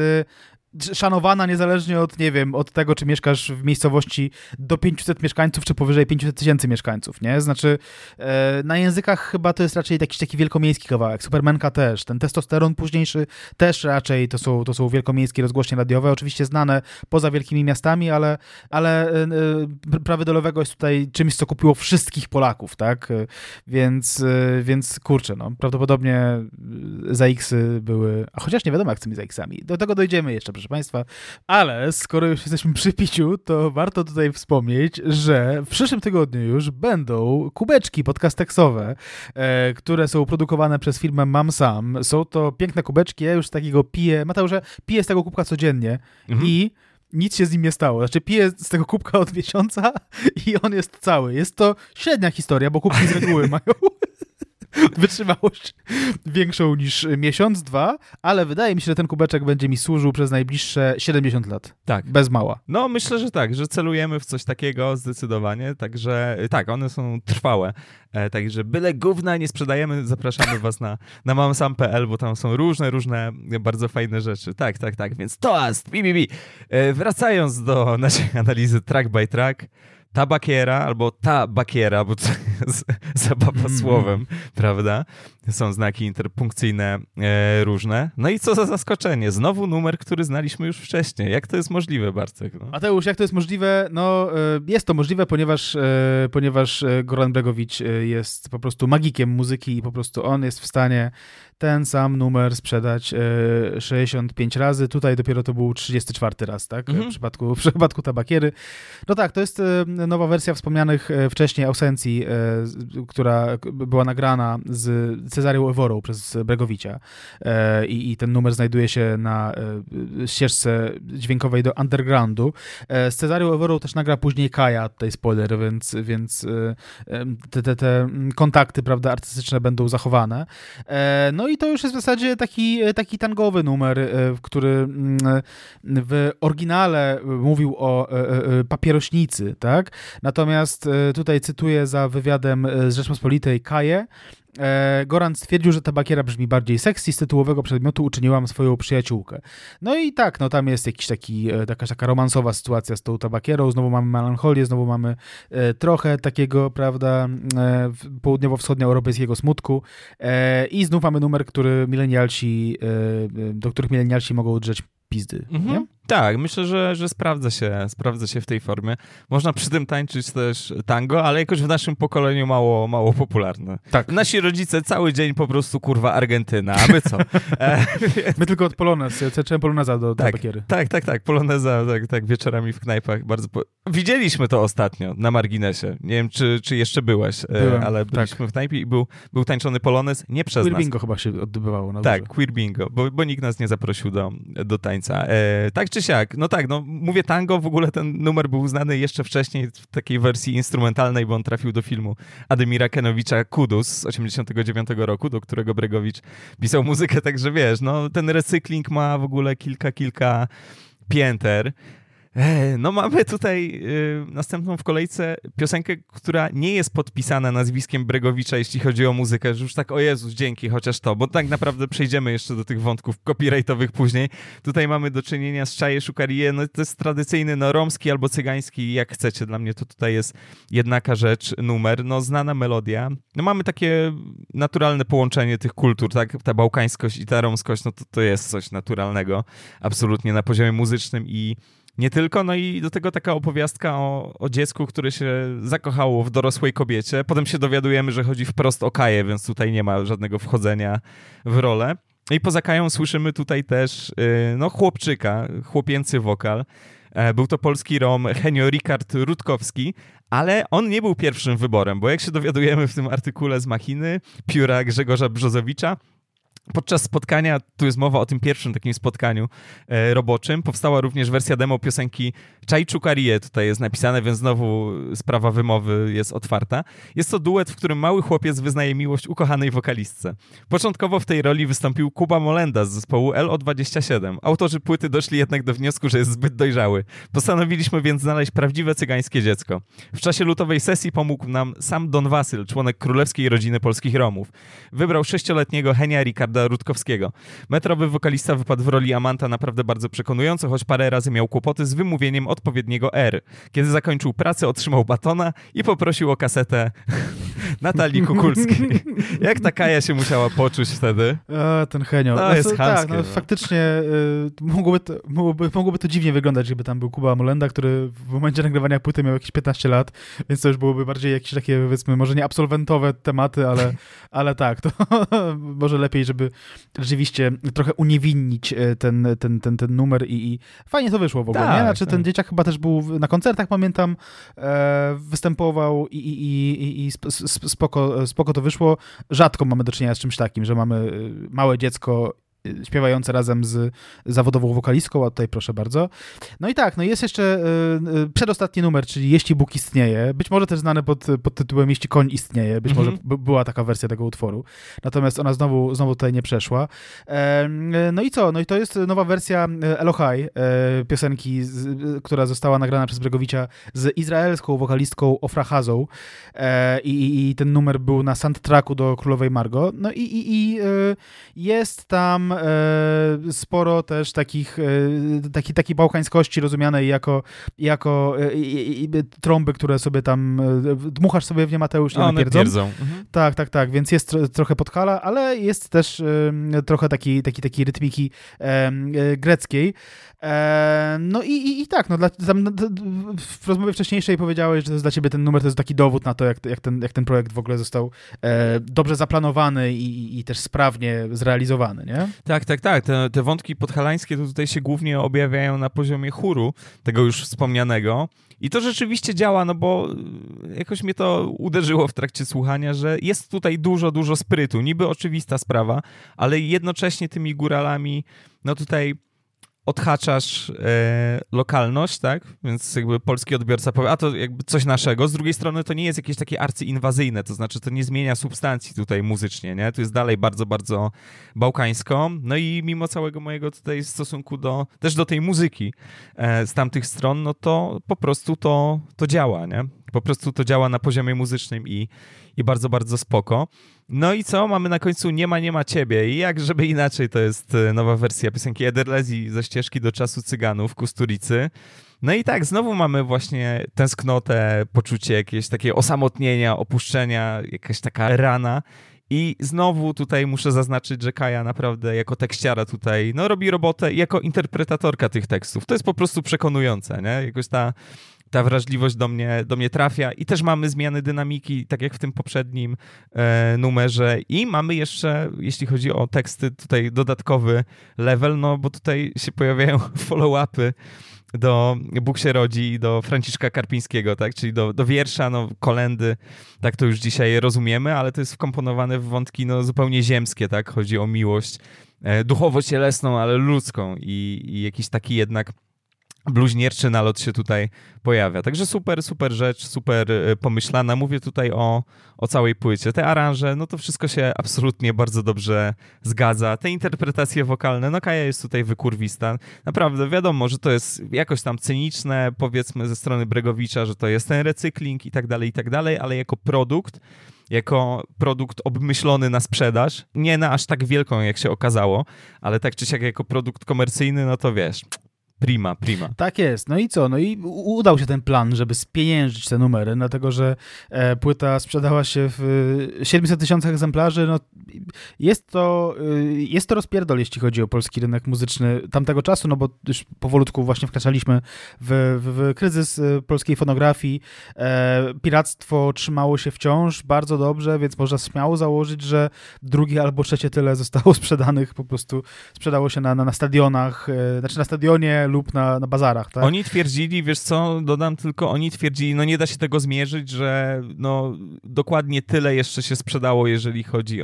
szanowana niezależnie od, nie wiem, od tego, czy mieszkasz w miejscowości do 500 mieszkańców, czy powyżej 500 000 mieszkańców, nie? Znaczy na językach chyba to jest raczej taki wielkomiejski kawałek, Supermanka też, ten testosteron późniejszy też raczej to są wielkomiejskie rozgłośnie radiowe, oczywiście znane poza wielkimi miastami, ale prawy do lewego jest tutaj czymś, co kupiło wszystkich Polaków, tak? Więc kurczę, no, prawdopodobnie ZX-y były, a chociaż nie wiadomo jak z tymi ZX-ami, do tego dojdziemy jeszcze, proszę Państwa, ale skoro już jesteśmy przy piciu, to warto tutaj wspomnieć, że w przyszłym tygodniu już będą kubeczki podcasteksowe, które są produkowane przez firmę Mam Sam. Są to piękne kubeczki, ja już takiego piję, Mateusza, piję z tego kubka codziennie i nic się z nim nie stało. Znaczy piję z tego kubka od miesiąca i on jest cały. Jest to średnia historia, bo kubki z reguły mają wytrzymałość większą niż miesiąc, dwa, ale wydaje mi się, że ten kubeczek będzie mi służył przez najbliższe 70 lat. Tak. Bez mała. No myślę, że tak, że celujemy w coś takiego zdecydowanie, także tak, one są trwałe. Także byle gówna nie sprzedajemy, zapraszamy was na mamsam.pl, bo tam są różne bardzo fajne rzeczy. Tak, więc toast, bibibi. Wracając do naszej analizy track by track, Tabakiera, bo to jest zabawa słowem, prawda? Są znaki interpunkcyjne różne. No i co za zaskoczenie, znowu numer, który znaliśmy już wcześniej. Jak to jest możliwe, Bartek? No? Mateusz, jak to jest możliwe? No jest to możliwe, ponieważ Goran Bregović jest po prostu magikiem muzyki i po prostu on jest w stanie ten sam numer sprzedać 65 razy. Tutaj dopiero to był 34 raz, tak? W przypadku Tabakiery. No tak, to jest nowa wersja wspomnianych wcześniej ausencji, która była nagrana z Cezarią Eworą przez Bregovicia i ten numer znajduje się na ścieżce dźwiękowej do Undergroundu. Z Cezarią Eworą też nagra później Kaja, tutaj spoiler, więc te kontakty, prawda, artystyczne będą zachowane. No i to już jest w zasadzie taki tangowy numer, który w oryginale mówił o papierośnicy, tak? Natomiast tutaj cytuję za wywiadem z Rzeczpospolitej Kaję. Goran stwierdził, że Tabakiera brzmi bardziej sexy, z tytułowego przedmiotu uczyniłam swoją przyjaciółkę. No i tak, no tam jest jakiś taka romansowa sytuacja z tą Tabakierą, znowu mamy melancholię, znowu mamy trochę takiego, prawda, południowo-wschodnioeuropejskiego smutku i znów mamy numer, do których milenialsi mogą drzeć pizdy, nie? Tak, myślę, że sprawdza się w tej formie. Można przy tym tańczyć też tango, ale jakoś w naszym pokoleniu mało popularne. Tak. Nasi rodzice cały dzień po prostu kurwa Argentyna, a my co? My tylko od Polonez, zacząłem Poloneza do bakiery. Tak, Poloneza, tak, wieczorami w knajpach. Bardzo. Widzieliśmy to ostatnio na marginesie. Nie wiem, czy jeszcze byłeś, ale byliśmy w knajpie i był tańczony Polonez, nie przez nas. Queer bingo chyba się odbywało. Na tak, queer bingo, bo nikt nas nie zaprosił do tańca. Tak czy siak, mówię tango, w ogóle ten numer był znany jeszcze wcześniej w takiej wersji instrumentalnej, bo on trafił do filmu Ademira Kenowicza Kudus z 89 roku, do którego Bregowicz pisał muzykę, także wiesz, ten recykling ma w ogóle kilka pięter. Mamy tutaj następną w kolejce piosenkę, która nie jest podpisana nazwiskiem Bregowicza, jeśli chodzi o muzykę, że już tak, o Jezus, dzięki, chociaż to, bo tak naprawdę przejdziemy jeszcze do tych wątków copyrightowych później. Tutaj mamy do czynienia z Czaje Szukarie, to jest tradycyjny, romski albo cygański, jak chcecie, dla mnie to tutaj jest jednaka rzecz, numer, znana melodia. Mamy takie naturalne połączenie tych kultur, tak, ta bałkańskość i ta romskość, to jest coś naturalnego, absolutnie na poziomie muzycznym i nie tylko, i do tego taka opowiastka o dziecku, które się zakochało w dorosłej kobiecie. Potem się dowiadujemy, że chodzi wprost o Kaję, więc tutaj nie ma żadnego wchodzenia w rolę. I poza Kają słyszymy tutaj też chłopczyka, chłopięcy wokal. Był to polski rom Henio Rikard Rutkowski, ale on nie był pierwszym wyborem, bo jak się dowiadujemy w tym artykule z Machiny, pióra Grzegorza Brzozowicza, podczas spotkania, tu jest mowa o tym pierwszym takim spotkaniu roboczym, powstała również wersja demo piosenki Czaj Czukarie, tutaj jest napisane, więc znowu sprawa wymowy jest otwarta. Jest to duet, w którym mały chłopiec wyznaje miłość ukochanej wokalistce. Początkowo w tej roli wystąpił Kuba Molenda z zespołu LO27. Autorzy płyty doszli jednak do wniosku, że jest zbyt dojrzały. Postanowiliśmy więc znaleźć prawdziwe cygańskie dziecko. W czasie lutowej sesji pomógł nam sam Don Wasyl, członek królewskiej rodziny polskich Romów. Wybrał 6-letniego Henia Rikarda Rutkowskiego. Metrowy wokalista wypadł w roli Amanta naprawdę bardzo przekonująco, choć parę razy miał kłopoty z wymówieniem odpowiedniego R. Kiedy zakończył pracę, otrzymał batona i poprosił o kasetę Natalii Kukulskiej. Jak ta Kaja się musiała poczuć wtedy? Ten Henio. To jest chamskie. Tak, faktycznie mogłoby to dziwnie wyglądać, gdyby tam był Kuba Molenda, który w momencie nagrywania płyty miał jakieś 15 lat, więc to już byłoby bardziej jakieś takie, powiedzmy, może nie absolwentowe tematy, ale tak, to może lepiej, żeby rzeczywiście trochę uniewinnić ten numer i fajnie to wyszło w ogóle, tak, nie? Znaczy ten dzieciak chyba też był na koncertach, pamiętam, występował i spoko to wyszło. Rzadko mamy do czynienia z czymś takim, że mamy małe dziecko śpiewające razem z zawodową wokalistką, a tutaj proszę bardzo. Jest jeszcze przedostatni numer, czyli Jeśli Bóg istnieje, być może też znany pod tytułem Jeśli koń istnieje, być może była taka wersja tego utworu, natomiast ona znowu tutaj nie przeszła. I to jest nowa wersja Elohai, piosenki, która została nagrana przez Bregowicza z izraelską wokalistką Ofra Hazą i ten numer był na soundtracku do Królowej Margot, jest tam sporo też takiej bałkańskości rozumianej jako trąby, które sobie tam dmuchasz sobie w nie, Mateusz, nie napierdzą. Tak, więc jest trochę podkala, ale jest też trochę takiej rytmiki greckiej. W rozmowie wcześniejszej powiedziałeś, że to jest dla ciebie ten numer, to jest taki dowód na to, jak ten projekt w ogóle został dobrze zaplanowany i też sprawnie zrealizowany, nie? Tak. Te wątki podhalańskie to tutaj się głównie objawiają na poziomie chóru, tego już wspomnianego. I to rzeczywiście działa, bo jakoś mnie to uderzyło w trakcie słuchania, że jest tutaj dużo sprytu. Niby oczywista sprawa, ale jednocześnie tymi góralami, tutaj odhaczasz lokalność, tak? Więc jakby polski odbiorca powie, a to jakby coś naszego. Z drugiej strony to nie jest jakieś takie arcyinwazyjne, to znaczy to nie zmienia substancji tutaj muzycznie, nie? To jest dalej bardzo, bardzo bałkańsko. I mimo całego mojego tutaj stosunku do tej muzyki z tamtych stron, to po prostu to działa, nie? Po prostu to działa na poziomie muzycznym i bardzo, bardzo spoko. I co? Mamy na końcu Nie ma ciebie. I jak żeby inaczej, to jest nowa wersja piosenki Ederlezi ze ścieżki do czasu Cyganów, Kusturicy. I tak, znowu mamy właśnie tęsknotę, poczucie jakieś takie osamotnienia, opuszczenia, jakaś taka rana. I znowu tutaj muszę zaznaczyć, że Kaja naprawdę jako tekściara tutaj no, robi robotę jako interpretatorka tych tekstów. To jest po prostu przekonujące, nie? Jakoś ta wrażliwość do mnie trafia i też mamy zmiany dynamiki, tak jak w tym poprzednim numerze i mamy jeszcze, jeśli chodzi o teksty, tutaj dodatkowy level, no bo tutaj się pojawiają follow-upy do Bóg się rodzi i do Franciszka Karpińskiego, tak? Czyli do wiersza, no kolendy, tak to już dzisiaj rozumiemy, ale to jest wkomponowane w wątki no, zupełnie ziemskie, tak? Chodzi o miłość duchowo-cielesną, ale ludzką i jakiś taki jednak bluźnierczy nalot się tutaj pojawia. Także super, super rzecz, super pomyślana. Mówię tutaj o całej płycie. Te aranże, no to wszystko się absolutnie bardzo dobrze zgadza. Te interpretacje wokalne, no Kaja jest tutaj wykurwista. Naprawdę wiadomo, że to jest jakoś tam cyniczne, powiedzmy ze strony Bregowicza, że to jest ten recykling i tak dalej, ale jako produkt obmyślony na sprzedaż, nie na aż tak wielką, jak się okazało, ale tak czy siak jako produkt komercyjny, no to wiesz... Prima, prima. Tak jest. No i co? No i udał się ten plan, żeby spieniężyć te numery, dlatego że płyta sprzedała się w 700 000 egzemplarzy. No, jest to rozpierdol, jeśli chodzi o polski rynek muzyczny tamtego czasu, no bo już powolutku właśnie wkraczaliśmy w kryzys polskiej fonografii. Piractwo trzymało się wciąż bardzo dobrze, więc można śmiało założyć, że drugie albo trzecie tyle zostało sprzedanych, po prostu sprzedało się na stadionach, znaczy na stadionie lub na bazarach. Tak? Oni twierdzili, wiesz co, dodam tylko, oni twierdzili, no nie da się tego zmierzyć, że no dokładnie tyle jeszcze się sprzedało, jeżeli chodzi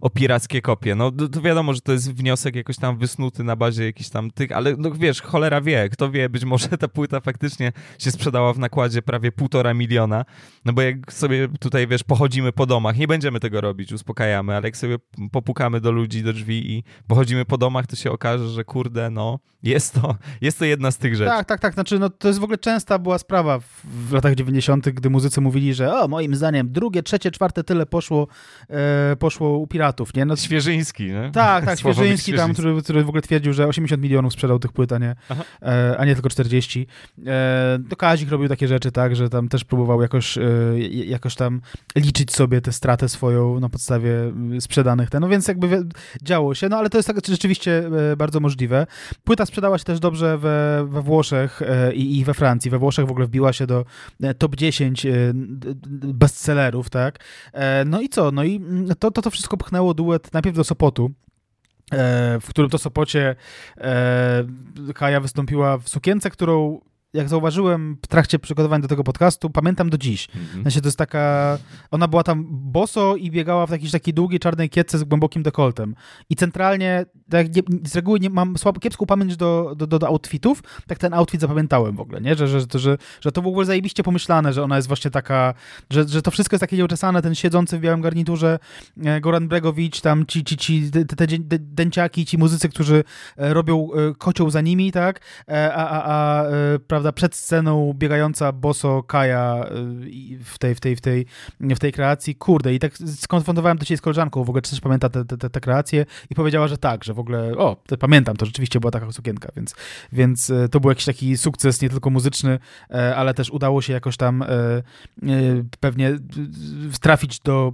o pirackie kopie. No to wiadomo, że to jest wniosek jakoś tam wysnuty na bazie jakichś tam tych, ale no wiesz, cholera wie, kto wie, być może ta płyta faktycznie się sprzedała w nakładzie prawie 1,5 miliona, no bo jak sobie tutaj, wiesz, pochodzimy po domach, nie będziemy tego robić, uspokajamy, ale jak sobie popukamy do ludzi, do drzwi i pochodzimy po domach, to się okaże, że kurde, no jest to jedna z tych rzeczy. Tak. Znaczy, no, to jest w ogóle częsta była sprawa w latach 90., gdy muzycy mówili, że moim zdaniem drugie, trzecie, czwarte tyle poszło u piratów, nie? No, Świeżyński, nie? Tak, Świeżyński tam, który w ogóle twierdził, że 80 milionów sprzedał tych płyt, a nie tylko 40. To Kazik robił takie rzeczy, tak, że tam też próbował jakoś tam liczyć sobie tę stratę swoją na podstawie sprzedanych. No więc jakby działo się, no ale to jest tak rzeczywiście bardzo możliwe. Płyta sprzedała się też dobrze we Włoszech i we Francji. We Włoszech w ogóle wbiła się do top 10 bestsellerów, tak? No i co? No i to wszystko pchnęło duet najpierw do Sopotu, w którym to Sopocie Kaja wystąpiła w sukience, którą jak zauważyłem w trakcie przygotowań do tego podcastu, pamiętam do dziś. Mhm. Znaczy to jest taka... Ona była tam boso i biegała w jakiejś takiej długiej, czarnej kietce z głębokim dekoltem. I centralnie, tak z reguły nie mam kiepską pamięć do outfitów, tak ten outfit zapamiętałem w ogóle, nie? Że to w ogóle zajebiście pomyślane, że ona jest właśnie taka... Że to wszystko jest takie nieuczesane, ten siedzący w białym garniturze Goran Bregović, tam ci dęciaki, ci muzycy, którzy robią kocioł za nimi, tak? Prawda, przed sceną biegająca boso Kaja w tej kreacji, kurde, i tak skonfrontowałem to dzisiaj z koleżanką, w ogóle czy też pamięta te kreacje i powiedziała, że tak, że w ogóle, pamiętam, to rzeczywiście była taka sukienka, więc to był jakiś taki sukces, nie tylko muzyczny, ale też udało się jakoś tam pewnie trafić do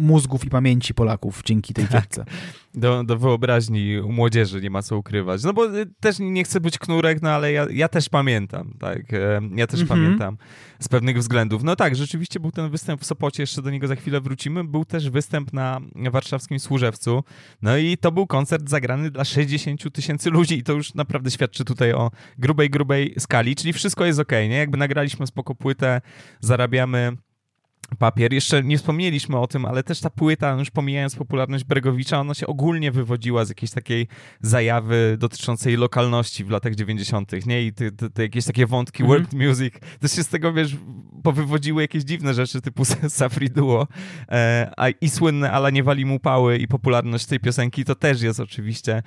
mózgów i pamięci Polaków dzięki tej kierce. Do wyobraźni u młodzieży, nie ma co ukrywać. No bo też nie chcę być knurek, no ale ja też pamiętam, tak? Ja też pamiętam z pewnych względów. No tak, rzeczywiście był ten występ w Sopocie, jeszcze do niego za chwilę wrócimy. Był też występ na warszawskim Służewcu. No i to był koncert zagrany dla 60 000 ludzi i to już naprawdę świadczy tutaj o grubej skali, czyli wszystko jest okej, nie? Jakby nagraliśmy spoko płytę, zarabiamy... papier. Jeszcze nie wspomnieliśmy o tym, ale też ta płyta, już pomijając popularność Bregowicza, ona się ogólnie wywodziła z jakiejś takiej zajawy dotyczącej lokalności w latach 90., nie? I te jakieś takie wątki world music. Też się z tego, wiesz, powywodziły jakieś dziwne rzeczy typu Safri Duo i słynne Ala nie wali mu pały i popularność tej piosenki. To też jest oczywiście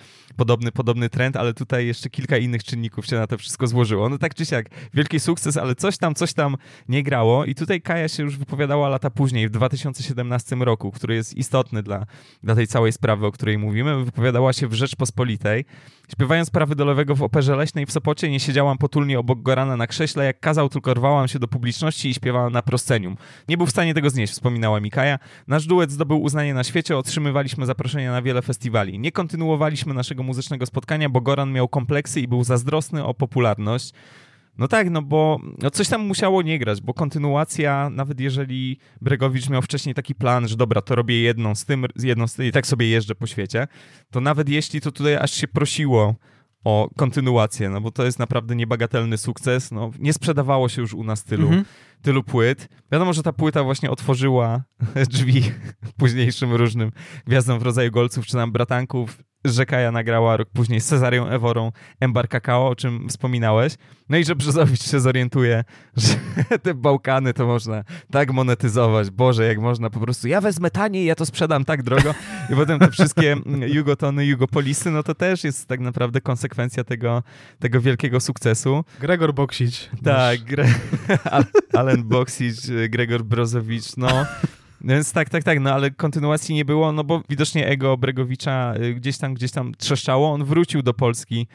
podobny trend, ale tutaj jeszcze kilka innych czynników się na to wszystko złożyło. No tak czy siak, wielki sukces, ale coś tam nie grało i tutaj Kaja się już wypowiada opowiadała lata później, w 2017 roku, który jest istotny dla tej całej sprawy, o której mówimy, wypowiadała się w Rzeczpospolitej, śpiewając Prawy do lewego w Operze Leśnej w Sopocie. Nie siedziałam potulnie obok Gorana na krześle, jak kazał, tylko rwałam się do publiczności i śpiewałam na proscenium. Nie był w stanie tego znieść, wspominała Mikaja. Nasz duet zdobył uznanie na świecie, otrzymywaliśmy zaproszenia na wiele festiwali. Nie kontynuowaliśmy naszego muzycznego spotkania, bo Goran miał kompleksy i był zazdrosny o popularność. No tak, no bo no coś tam musiało nie grać, bo kontynuacja, nawet jeżeli Bregowicz miał wcześniej taki plan, że dobra, to robię jedną z tym i tak sobie jeżdżę po świecie, to nawet jeśli, to tutaj aż się prosiło o kontynuację, no bo to jest naprawdę niebagatelny sukces, no nie sprzedawało się już u nas tylu płyt. Wiadomo, że ta płyta właśnie otworzyła drzwi późniejszym różnym gwiazdom w rodzaju golców czy tam bratanków. Rzekaja nagrała rok później z Cezarią Eworą Embar Kakao, o czym wspominałeś. No i że Brzozowicz się zorientuje, że te Bałkany to można tak monetyzować. Boże, jak można po prostu, ja wezmę taniej, ja to sprzedam tak drogo. I potem te wszystkie jugotony, jugopolisy, no to też jest tak naprawdę konsekwencja tego wielkiego sukcesu. Gregor Boksic. Tak, Alen Boksic, Gregor Brzozowicz, no... Więc tak, no ale kontynuacji nie było, no bo widocznie ego Bregowicza gdzieś tam trzeszczało. On wrócił do Polski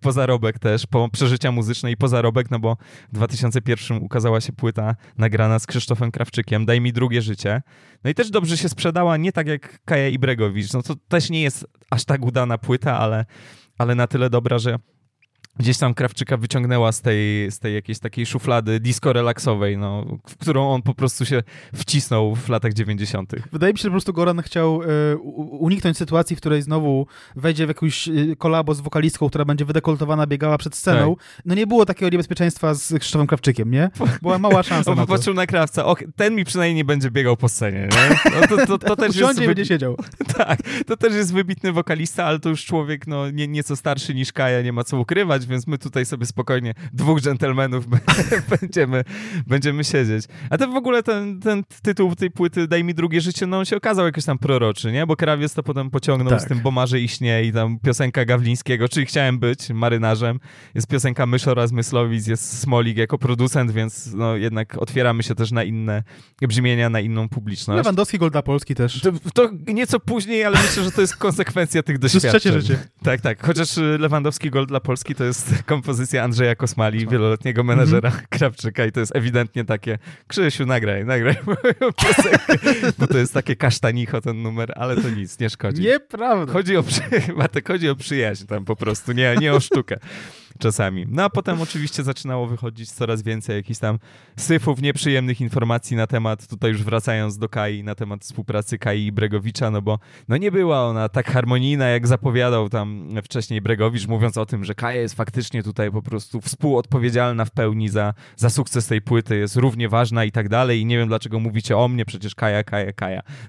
po zarobek też, po przeżycia muzyczne i po zarobek, no bo w 2001 ukazała się płyta nagrana z Krzysztofem Krawczykiem, Daj mi drugie życie. No i też dobrze się sprzedała, nie tak jak Kaja i Bregowicz. No to też nie jest aż tak udana płyta, ale na tyle dobra, że gdzieś tam Krawczyka wyciągnęła z tej jakiejś takiej szuflady disco-relaksowej, no, w którą on po prostu się wcisnął w latach 90. Wydaje mi się, że po prostu Goran chciał uniknąć sytuacji, w której znowu wejdzie w jakąś kolabo z wokalistką, która będzie wydekoltowana, biegała przed sceną. Tak. No nie było takiego niebezpieczeństwa z Krzysztofem Krawczykiem, nie? Była mała szansa. On popatrzył na Krawca. Och, ten mi przynajmniej nie będzie biegał po scenie, nie? No, to też usiądzie i będzie siedział. Tak, to też jest wybitny wokalista, ale to już człowiek no, nieco starszy niż Kaja, nie ma co ukrywać, więc my tutaj sobie spokojnie dwóch dżentelmenów będziemy siedzieć. A to w ogóle ten tytuł tej płyty Daj mi drugie życie, no on się okazał jakoś tam proroczy, nie? Bo Krawiec to potem pociągnął tak. Z tym Bomarze i śnie i tam piosenka Gawlińskiego, czyli Chciałem być marynarzem. Jest piosenka Mysz oraz Myslowic, jest Smolik jako producent, więc no jednak otwieramy się też na inne brzmienia, na inną publiczność. Lewandowski, Golda Polski też. To nieco później, ale myślę, że to jest konsekwencja tych doświadczeń. To jest trzecie życie. Tak. Chociaż Lewandowski, Gold dla Polski to jest kompozycja Andrzeja Kosmali, wieloletniego menedżera Krawczyka i to jest ewidentnie takie Krzysiu, nagraj bo to jest takie kasztanicho ten numer, ale to nic, nie szkodzi. Nieprawda. Chodzi o przyjaźń tam po prostu, nie o sztukę czasami. No a potem oczywiście zaczynało wychodzić coraz więcej jakichś tam syfów, nieprzyjemnych informacji na temat, tutaj już wracając do Kai, na temat współpracy Kai i Bregowicza, no bo no nie była ona tak harmonijna, jak zapowiadał tam wcześniej Bregowicz, mówiąc o tym, że Kaja jest faktycznie tutaj po prostu współodpowiedzialna w pełni za sukces tej płyty, jest równie ważna i tak dalej i nie wiem dlaczego mówicie o mnie, przecież Kaja.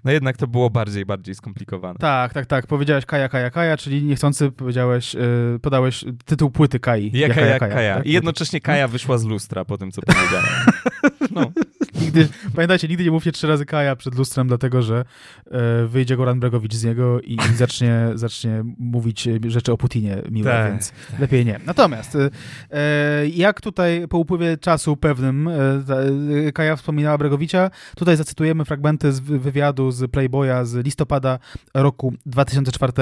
No jednak to było bardziej skomplikowane. Tak. Powiedziałeś Kaja, czyli niechcący podałeś tytuł płyty Kai. Kaja. I jednocześnie Kaja wyszła z lustra po tym, co powiedziałem. No. Pamiętajcie, nigdy nie mówcie 3 razy Kaja przed lustrem, dlatego że wyjdzie Goran Bregowicz z niego i zacznie mówić rzeczy o Putinie miłe, więc lepiej nie. Natomiast jak tutaj po upływie czasu pewnym Kaja wspominała Bregowicza, tutaj zacytujemy fragmenty z wywiadu z Playboya z listopada roku 2004.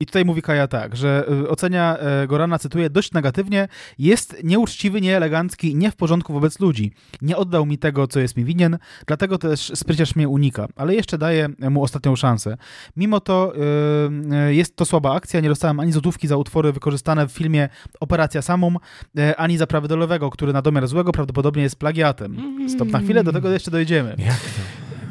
I tutaj mówi Kaja tak, że ocenia Gorana, cytuję, dość negatywnie, jest nieuczciwy, nieelegancki, nie w porządku wobec ludzi. Nie oddał mi tego, co jest mi winien, dlatego też spryciarz mnie unika, ale jeszcze daję mu ostatnią szansę. Mimo to jest to słaba akcja, nie dostałem ani złotówki za utwory wykorzystane w filmie Operacja Samum, ani za Prawy do lewego, który na domiar złego prawdopodobnie jest plagiatem. Stop na chwilę, do tego jeszcze dojdziemy.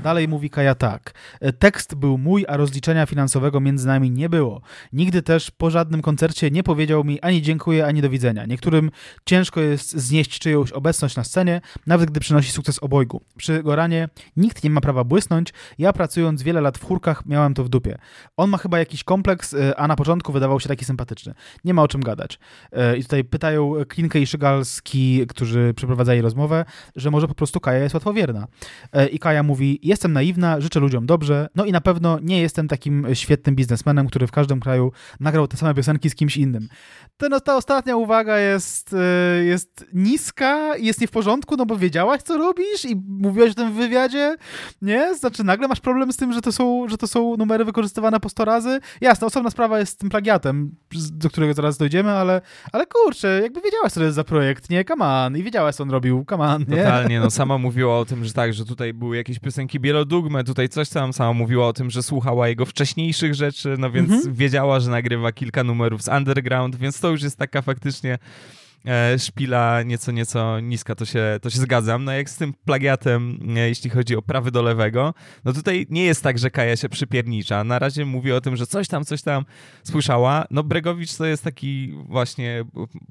Dalej mówi Kaja tak. Tekst był mój, a rozliczenia finansowego między nami nie było. Nigdy też po żadnym koncercie nie powiedział mi ani dziękuję, ani do widzenia. Niektórym ciężko jest znieść czyjąś obecność na scenie, nawet gdy przynosi sukces obojgu. Przy Goranie nikt nie ma prawa błysnąć. Ja pracując wiele lat w chórkach miałem to w dupie. On ma chyba jakiś kompleks, a na początku wydawał się taki sympatyczny. Nie ma o czym gadać. I tutaj pytają Klinkę i Szygalski, którzy przeprowadzali rozmowę, że może po prostu Kaja jest łatwowierna. I Kaja mówi... jestem naiwna, życzę ludziom dobrze, no i na pewno nie jestem takim świetnym biznesmenem, który w każdym kraju nagrał te same piosenki z kimś innym. Ta ostatnia uwaga jest niska i jest nie w porządku, no bo wiedziałaś, co robisz i mówiłaś o tym w wywiadzie, nie? Znaczy nagle masz problem z tym, że to są numery wykorzystywane po 100 razy? Jasne, osobna sprawa jest z tym plagiatem, do którego zaraz dojdziemy, ale kurczę, jakby wiedziałaś, co to jest za projekt, nie? Come on. I wiedziałaś, co on robił, come on, nie? Totalnie, no sama mówiła o tym, że tak, że tutaj były jakieś piosenki Bielodugme, tutaj coś tam, sama mówiła o tym, że słuchała jego wcześniejszych rzeczy, no więc wiedziała, że nagrywa kilka numerów z Underground, więc to już jest taka faktycznie szpila nieco niska, to się zgadzam. No jak z tym plagiatem, jeśli chodzi o prawy do lewego, no tutaj nie jest tak, że Kaja się przypiernicza. Na razie mówi o tym, że coś tam słyszała. No Bregowicz to jest taki właśnie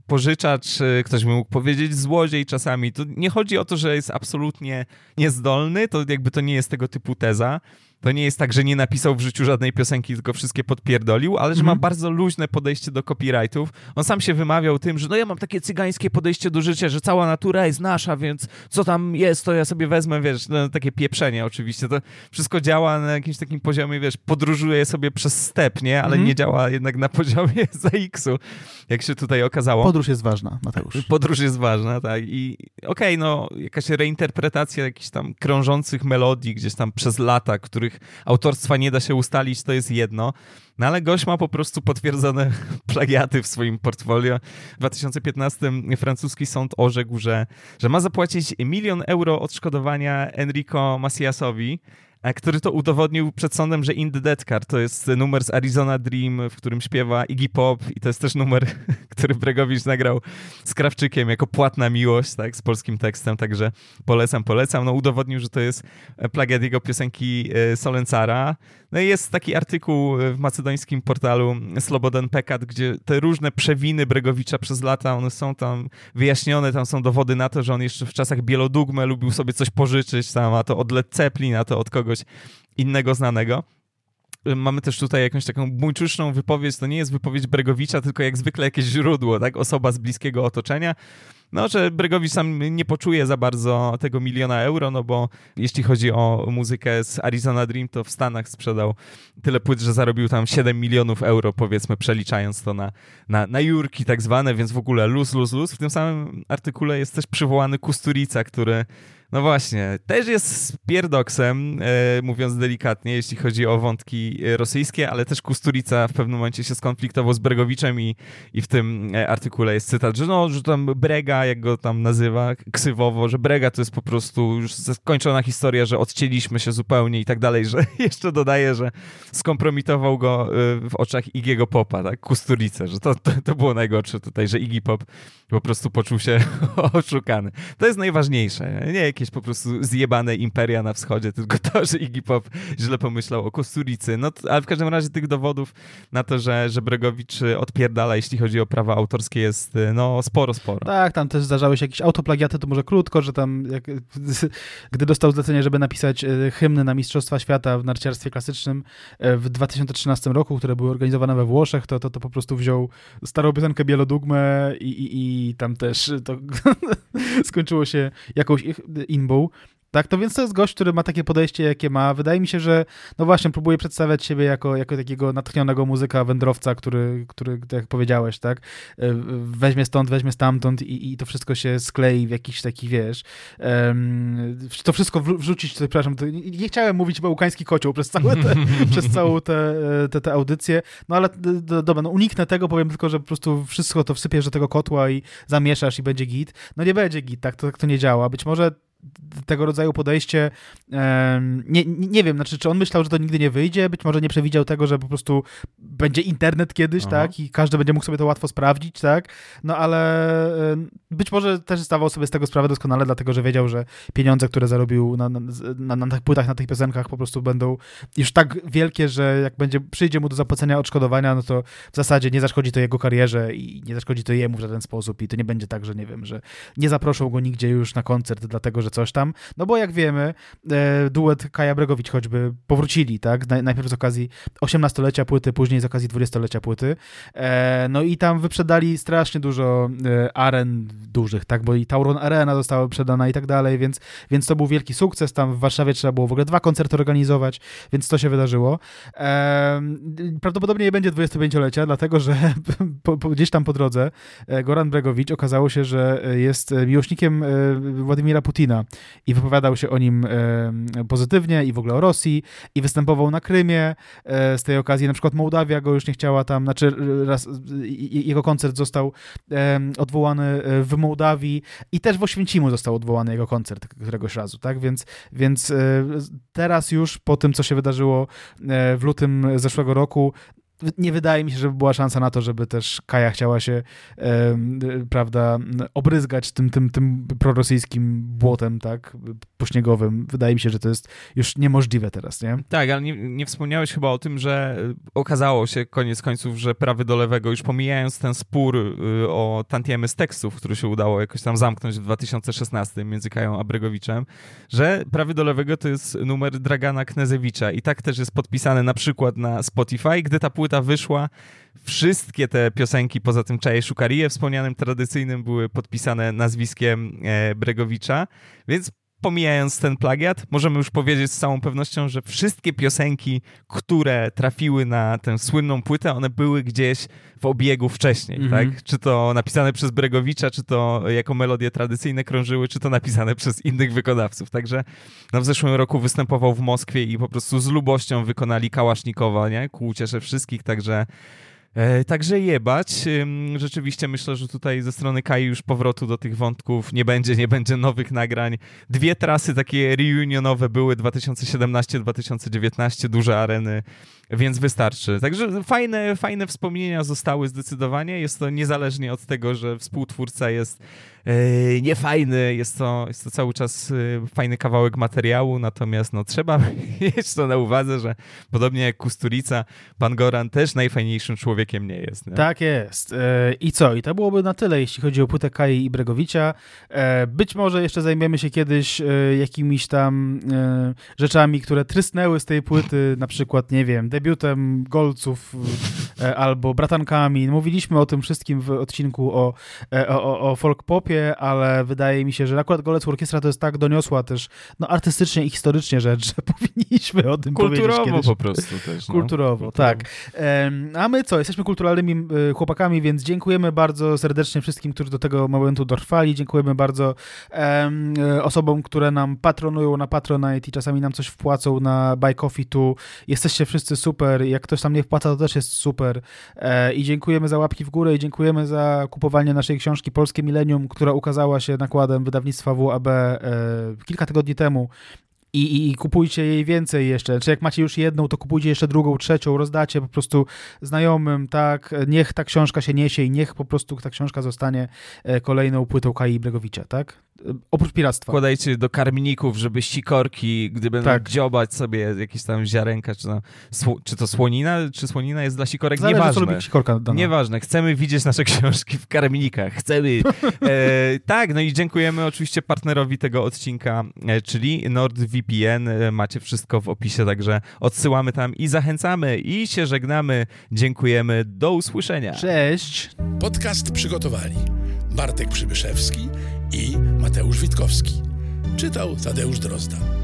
pożyczacz, ktoś by mógł powiedzieć złodziej czasami. To nie chodzi o to, że jest absolutnie niezdolny, to jakby to nie jest tego typu teza. To nie jest tak, że nie napisał w życiu żadnej piosenki, tylko wszystkie podpierdolił, ale że ma bardzo luźne podejście do copyrightów. On sam się wymawiał tym, że no ja mam takie cygańskie podejście do życia, że cała natura jest nasza, więc co tam jest, to ja sobie wezmę, wiesz, no, takie pieprzenie oczywiście. To wszystko działa na jakimś takim poziomie, wiesz, podróżuje sobie przez step, nie? Ale nie działa jednak na poziomie ZX-u, jak się tutaj okazało. Podróż jest ważna, Mateusz. Podróż jest ważna, tak. I okej, no jakaś reinterpretacja jakichś tam krążących melodii gdzieś tam przez lata, których autorstwa nie da się ustalić, to jest jedno. No ale gość ma po prostu potwierdzone plagiaty w swoim portfolio. W 2015 francuski sąd orzekł, że ma zapłacić 1 000 000 euro odszkodowania Enrico Maciasowi, który to udowodnił przed sądem, że In the Dead Car to jest numer z Arizona Dream, w którym śpiewa Iggy Pop i to jest też numer, który Bregowicz nagrał z Krawczykiem jako Płatna Miłość, tak, z polskim tekstem, także polecam. No udowodnił, że to jest plagiat jego piosenki Solencara. No i jest taki artykuł w macedońskim portalu Slobodan Pekat, gdzie te różne przewiny Bregowicza przez lata, one są tam wyjaśnione, tam są dowody na to, że on jeszcze w czasach Bielodugme lubił sobie coś pożyczyć, tam, a to od Led Zeppelin, a to od kogoś innego znanego. Mamy też tutaj jakąś taką buńczuczną wypowiedź, to nie jest wypowiedź Bregowicza, tylko jak zwykle jakieś źródło, tak? Osoba z bliskiego otoczenia. No, że Bregowicz sam nie poczuje za bardzo tego 1 000 000 euro, no bo jeśli chodzi o muzykę z Arizona Dream, to w Stanach sprzedał tyle płyt, że zarobił tam 7 000 000 euro, powiedzmy, przeliczając to na jurki tak zwane, więc w ogóle luz. W tym samym artykule jest też przywołany Kusturica, który no właśnie, też jest spierdoksem, mówiąc delikatnie, jeśli chodzi o wątki rosyjskie, ale też Kusturica w pewnym momencie się skonfliktował z Bregowiczem i w tym artykule jest cytat, że no, że tam Brega, jak go tam nazywa ksywowo, że Brega to jest po prostu już skończona historia, że odcięliśmy się zupełnie i tak dalej, że jeszcze dodaje, że skompromitował go w oczach Iggy'ego Popa, tak, Kusturica, że to było najgorsze tutaj, że Iggy Pop po prostu poczuł się oszukany. To jest najważniejsze, nie jakieś po prostu zjebane imperia na wschodzie, tylko to, że Iggy Pop źle pomyślał o Kusturicy. No, ale w każdym razie tych dowodów na to, że Bregowicz odpierdala, jeśli chodzi o prawa autorskie, jest no sporo. Tak, tam też zdarzały się jakieś autoplagiaty, to może krótko, że tam gdy dostał zlecenie, żeby napisać hymny na Mistrzostwa Świata w narciarstwie klasycznym w 2013 roku, które były organizowane we Włoszech, to po prostu wziął starą piosenkę Bielodugmę i tam też to skończyło się jakąś inbą. Tak, to więc to jest gość, który ma takie podejście, jakie ma. Wydaje mi się, że no właśnie próbuje przedstawiać siebie jako takiego natchnionego muzyka, wędrowca, który tak jak powiedziałeś, tak, weźmie stąd, weźmie stamtąd i to wszystko się sklei w jakiś taki, wiesz, to wszystko wrzucić, przepraszam, nie chciałem mówić bałkański kocioł przez całą tę audycję, no ale dobra, no uniknę tego, powiem tylko, że po prostu wszystko to wsypiesz do tego kotła i zamieszasz i będzie git. No nie będzie git, tak to nie działa. Być może tego rodzaju podejście, nie wiem, znaczy, czy on myślał, że to nigdy nie wyjdzie, być może nie przewidział tego, że po prostu będzie internet kiedyś, tak, i każdy będzie mógł sobie to łatwo sprawdzić, tak, no ale być może też zdawał sobie z tego sprawę doskonale, dlatego, że wiedział, że pieniądze, które zarobił na tych płytach, na tych piosenkach po prostu będą już tak wielkie, że jak przyjdzie mu do zapłacenia odszkodowania, no to w zasadzie nie zaszkodzi to jego karierze i nie zaszkodzi to jemu w żaden sposób i to nie będzie tak, że nie wiem, że nie zaproszą go nigdzie już na koncert, dlatego, że że coś tam, no bo jak wiemy, duet Kaja Bregowicz choćby powrócili, tak? Najpierw z okazji 18-lecia płyty, później z okazji 20-lecia płyty. No i tam wyprzedali strasznie dużo aren dużych, tak? Bo i Tauron Arena została wyprzedana i tak dalej, więc to był wielki sukces. Tam w Warszawie trzeba było w ogóle 2 koncerty organizować, więc to się wydarzyło. Prawdopodobnie nie będzie 25-lecia, dlatego że gdzieś tam po drodze Goran Bregowicz okazało się, że jest miłośnikiem Władimira Putina i wypowiadał się o nim pozytywnie i w ogóle o Rosji i występował na Krymie. Z tej okazji na przykład Mołdawia go już nie chciała tam, znaczy jego koncert został odwołany w Mołdawii i też w Oświęcimu został odwołany jego koncert któregoś razu, tak? Więc teraz już po tym, co się wydarzyło w lutym zeszłego roku, nie wydaje mi się, żeby była szansa na to, żeby też Kaja chciała się prawda, obryzgać tym prorosyjskim błotem, tak, pośniegowym. Wydaje mi się, że to jest już niemożliwe teraz, nie? Tak, ale nie wspomniałeś chyba o tym, że okazało się koniec końców, że prawy do lewego, już pomijając ten spór o tantiemy z tekstów, który się udało jakoś tam zamknąć w 2016 między Kają a Bregowiczem, że prawy do lewego to jest numer Dragana Knezewicza i tak też jest podpisane na przykład na Spotify, gdy ta płyta wyszła, wszystkie te piosenki poza tym Czaje Szukariję wspomnianym tradycyjnym były podpisane nazwiskiem Bregowicza, więc pomijając ten plagiat, możemy już powiedzieć z całą pewnością, że wszystkie piosenki, które trafiły na tę słynną płytę, one były gdzieś w obiegu wcześniej, tak? Czy to napisane przez Bregowicza, czy to jako melodie tradycyjne krążyły, czy to napisane przez innych wykonawców. Także no, w zeszłym roku występował w Moskwie i po prostu z lubością wykonali Kałasznikowa, nie? Ku uciesze wszystkich, także jebać. Rzeczywiście myślę, że tutaj ze strony Kai już powrotu do tych wątków nie będzie nowych nagrań. 2 trasy takie reunionowe były 2017-2019, duże areny, więc wystarczy. Także fajne wspomnienia zostały zdecydowanie. Jest to niezależnie od tego, że współtwórca jest niefajny, jest to cały czas fajny kawałek materiału, natomiast no, trzeba mieć to na uwadze, że podobnie jak Kusturica, pan Goran też najfajniejszym człowiekiem nie jest. Nie? Tak jest. I co? I to byłoby na tyle, jeśli chodzi o płytę Kai i Bregowicza. Być może jeszcze zajmiemy się kiedyś jakimiś tam rzeczami, które trysnęły z tej płyty, na przykład, nie wiem, debiutem Golców albo Bratankami. Mówiliśmy o tym wszystkim w odcinku o folk popie, ale wydaje mi się, że akurat Golec Orkiestra to jest tak doniosła też no, artystycznie i historycznie rzecz, że powinniśmy o tym kulturowo powiedzieć kiedyś. Po prostu też. No. Kulturowo, tak. A my co? Jesteśmy kulturalnymi chłopakami, więc dziękujemy bardzo serdecznie wszystkim, którzy do tego momentu dotrwali. Dziękujemy bardzo osobom, które nam patronują na Patronite i czasami nam coś wpłacą na Buy Coffee Tu. Jesteście wszyscy super. Jak ktoś tam nie wpłaca, to też jest super. I dziękujemy za łapki w górę i dziękujemy za kupowanie naszej książki Polskie Milenium, która ukazała się nakładem wydawnictwa WAB kilka tygodni temu. I kupujcie jej więcej jeszcze. Czy jak macie już jedną, to kupujcie jeszcze drugą, trzecią, rozdacie po prostu znajomym, tak? Niech ta książka się niesie i niech po prostu ta książka zostanie kolejną płytą Kai Bregowicza, tak? Oprócz piractwa. Wkładajcie do karmników, żeby sikorki, gdy będą dziobać sobie jakieś tam ziarenka, czy to słonina, czy słonina jest dla sikorek, zależy, nieważne. Co robi sikorka dana. Nieważne, chcemy widzieć nasze książki w karmnikach, chcemy. Tak, no i dziękujemy oczywiście partnerowi tego odcinka, czyli NordVPN, macie wszystko w opisie, także odsyłamy tam i zachęcamy i się żegnamy, dziękujemy, do usłyszenia. Cześć! Podcast przygotowali Bartek Przybyszewski i Mateusz Witkowski. Czytał Tadeusz Drozda.